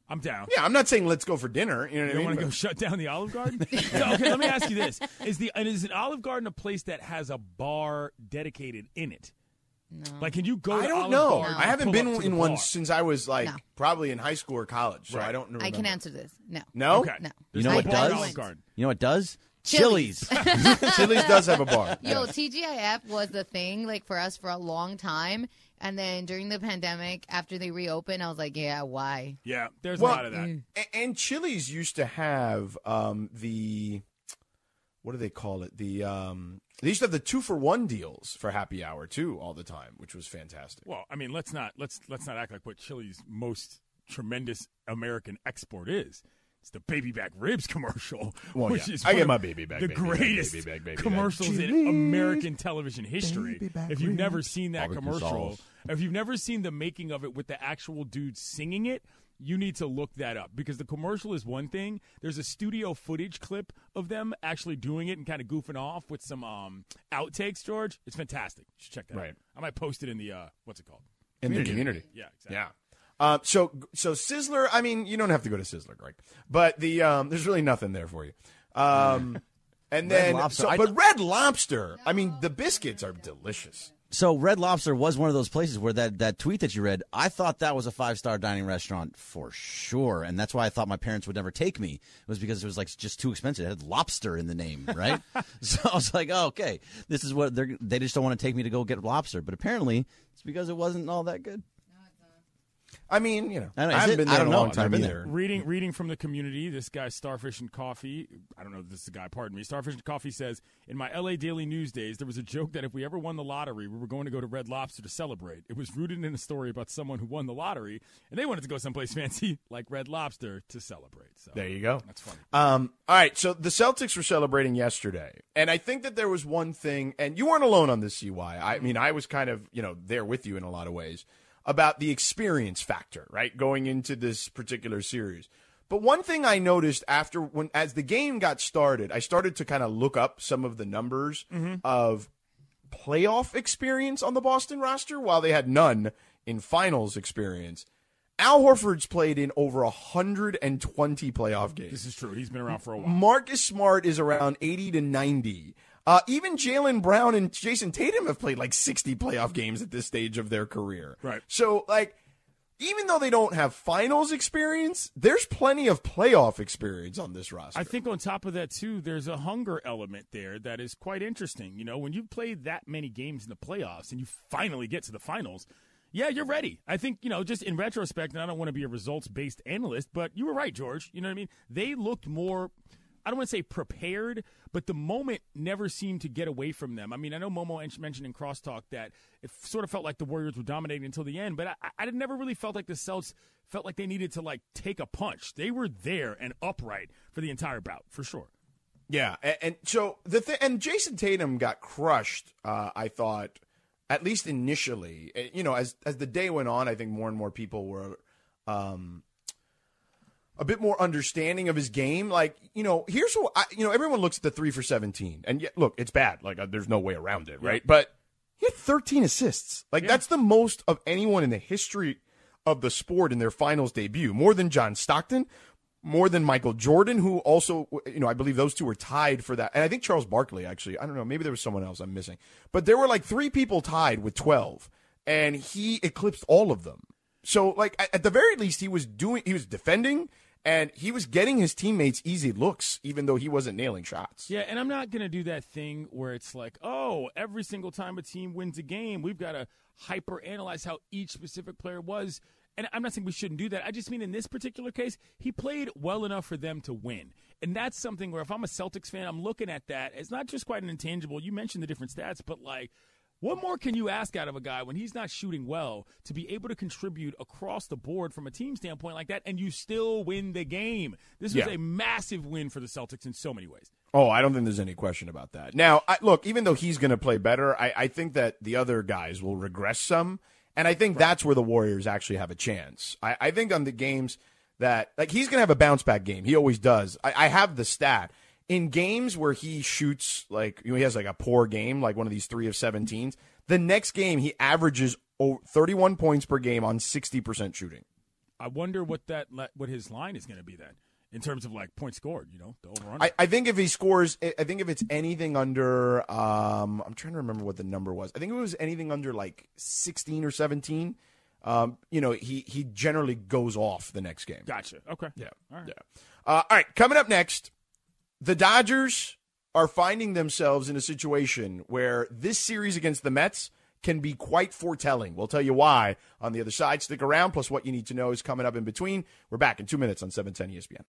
I'm down. Yeah, I'm not saying let's go for dinner. You know what I mean? You want to go shut down the Olive Garden? So, okay, let me ask you this. Is the is an Olive Garden a place that has a bar dedicated in it? No. Like, can you go I to don't Olive know. Garden? No. I haven't been in one since I was, like, no. probably in high school or college, so right. I don't remember. I can answer this. No. No? Okay. No. You know I what does? You know what does? Chili's. Chili's. Chili's does have a bar. Yo, T G I F was the thing, like, for us for a long time. And then during the pandemic, after they reopened, I was like, yeah, why? Yeah, there's well, a lot of that. Mm. And, and Chili's used to have um, the, what do they call it? The, um... They used to have the two-for-one deals for happy hour, too, all the time, which was fantastic. Well, I mean, let's not let's let's not act like what Chili's most tremendous American export is. It's the baby back ribs commercial, well, which yeah. is I get my baby back, the baby greatest back, baby back, baby commercials back. In American television history. If you've ribs. never seen that Barbecue commercial, sauce. If you've never seen the making of it with the actual dude singing it, you need to look that up because the commercial is one thing. There's a studio footage clip of them actually doing it and kind of goofing off with some um, outtakes, George. It's fantastic. You should check that right. out. I might post it in the, uh, what's it called? In community. the community. Yeah, exactly. Yeah. Uh, so, so Sizzler, I mean, you don't have to go to Sizzler, Greg, but the um, there's really nothing there for you. Um, and Red then, so, but Red Lobster, I mean, the biscuits are delicious. So Red Lobster was one of those places where that, that tweet that you read, I thought that was a five-star dining restaurant for sure, and that's why I thought my parents would never take me. It was because it was, like, just too expensive. It had lobster in the name, right? So I was like, oh, okay, this is what they're they just don't want to take me to go get lobster. But apparently it's because it wasn't all that good. I mean, you know, I, know, I haven't it, been there I don't in a long know, time been either. There. Reading, reading from the community, this guy, Starfish and Coffee, I don't know if this is a guy, pardon me, Starfish and Coffee says, in my L A Daily News days, there was a joke that if we ever won the lottery, we were going to go to Red Lobster to celebrate. It was rooted in a story about someone who won the lottery, and they wanted to go someplace fancy like Red Lobster to celebrate. So there you go. That's funny. Um, all right, so the Celtics were celebrating yesterday, and I think that there was one thing, and you weren't alone on this, C Y. I mean, I was kind of, you know, there with you in a lot of ways. About the experience factor, right, going into this particular series. But one thing I noticed after when as the game got started, I started to kind of look up some of the numbers mm-hmm. of playoff experience on the Boston roster while they had none in finals experience. Al Horford's played in over one hundred twenty playoff games. This is true. He's been around for a while. Marcus Smart is around eighty to ninety. Uh, even Jaylen Brown and Jason Tatum have played like sixty playoff games at this stage of their career. Right. So, like, even though they don't have finals experience, there's plenty of playoff experience on this roster. I think on top of that, too, there's a hunger element there that is quite interesting. You know, when you play that many games in the playoffs and you finally get to the finals, yeah, you're ready. I think, you know, just in retrospect, and I don't want to be a results-based analyst, but you were right, George. You know what I mean? They looked more... I don't want to say prepared, but the moment never seemed to get away from them. I mean, I know Momo mentioned in Crosstalk that it sort of felt like the Warriors were dominating until the end, but I, I never really felt like the Celtics felt like they needed to, like, take a punch. They were there and upright for the entire bout, for sure. Yeah, and, and so the th- and Jason Tatum got crushed, uh, I thought, at least initially. You know, as as the day went on, I think more and more people were um, – a bit more understanding of his game. Like, you know, here's what, I, you know, everyone looks at the three for seventeen. And yet, look, it's bad. Like, uh, there's no way around it, right? Yeah. But he had thirteen assists. Like, yeah. that's the most of anyone in the history of the sport in their finals debut. More than John Stockton, more than Michael Jordan, who also, you know, I believe those two were tied for that. And I think Charles Barkley, actually. I don't know. Maybe there was someone else I'm missing. But there were, like, three people tied with twelve. And he eclipsed all of them. So, like, at the very least, he was doing, he was defending. And he was getting his teammates easy looks, even though he wasn't nailing shots. Yeah, and I'm not going to do that thing where it's like, oh, every single time a team wins a game, we've got to hyper-analyze how each specific player was. And I'm not saying we shouldn't do that. I just mean in this particular case, he played well enough for them to win. And that's something where if I'm a Celtics fan, I'm looking at that. It's not just quite an intangible. You mentioned the different stats, but like, what more can you ask out of a guy when he's not shooting well to be able to contribute across the board from a team standpoint like that, and you still win the game? This was yeah. a massive win for the Celtics in so many ways. Oh, I don't think there's any question about that. Now, I, look, even though he's going to play better, I, I think that the other guys will regress some. And I think right. that's where the Warriors actually have a chance. I, I think on the games that – like he's going to have a bounce-back game. He always does. I, I have the stat. In games where he shoots – like you know, he has like a poor game, like one of these three of seventeens, the next game he averages thirty-one points per game on sixty percent shooting. I wonder what that what his line is going to be then in terms of like points scored, you know, the over-under. I, I think if he scores – I think if it's anything under um, – I'm trying to remember what the number was. I think it was anything under like sixteen or seventeen. Um, you know, he, he generally goes off the next game. Gotcha. Okay. Yeah. All right. Yeah. Uh, all right. Coming up next, the Dodgers are finding themselves in a situation where this series against the Mets can be quite foretelling. We'll tell you why on the other side. Stick around. Plus what you need to know is coming up in between. We're back in two minutes on seven ten E S P N.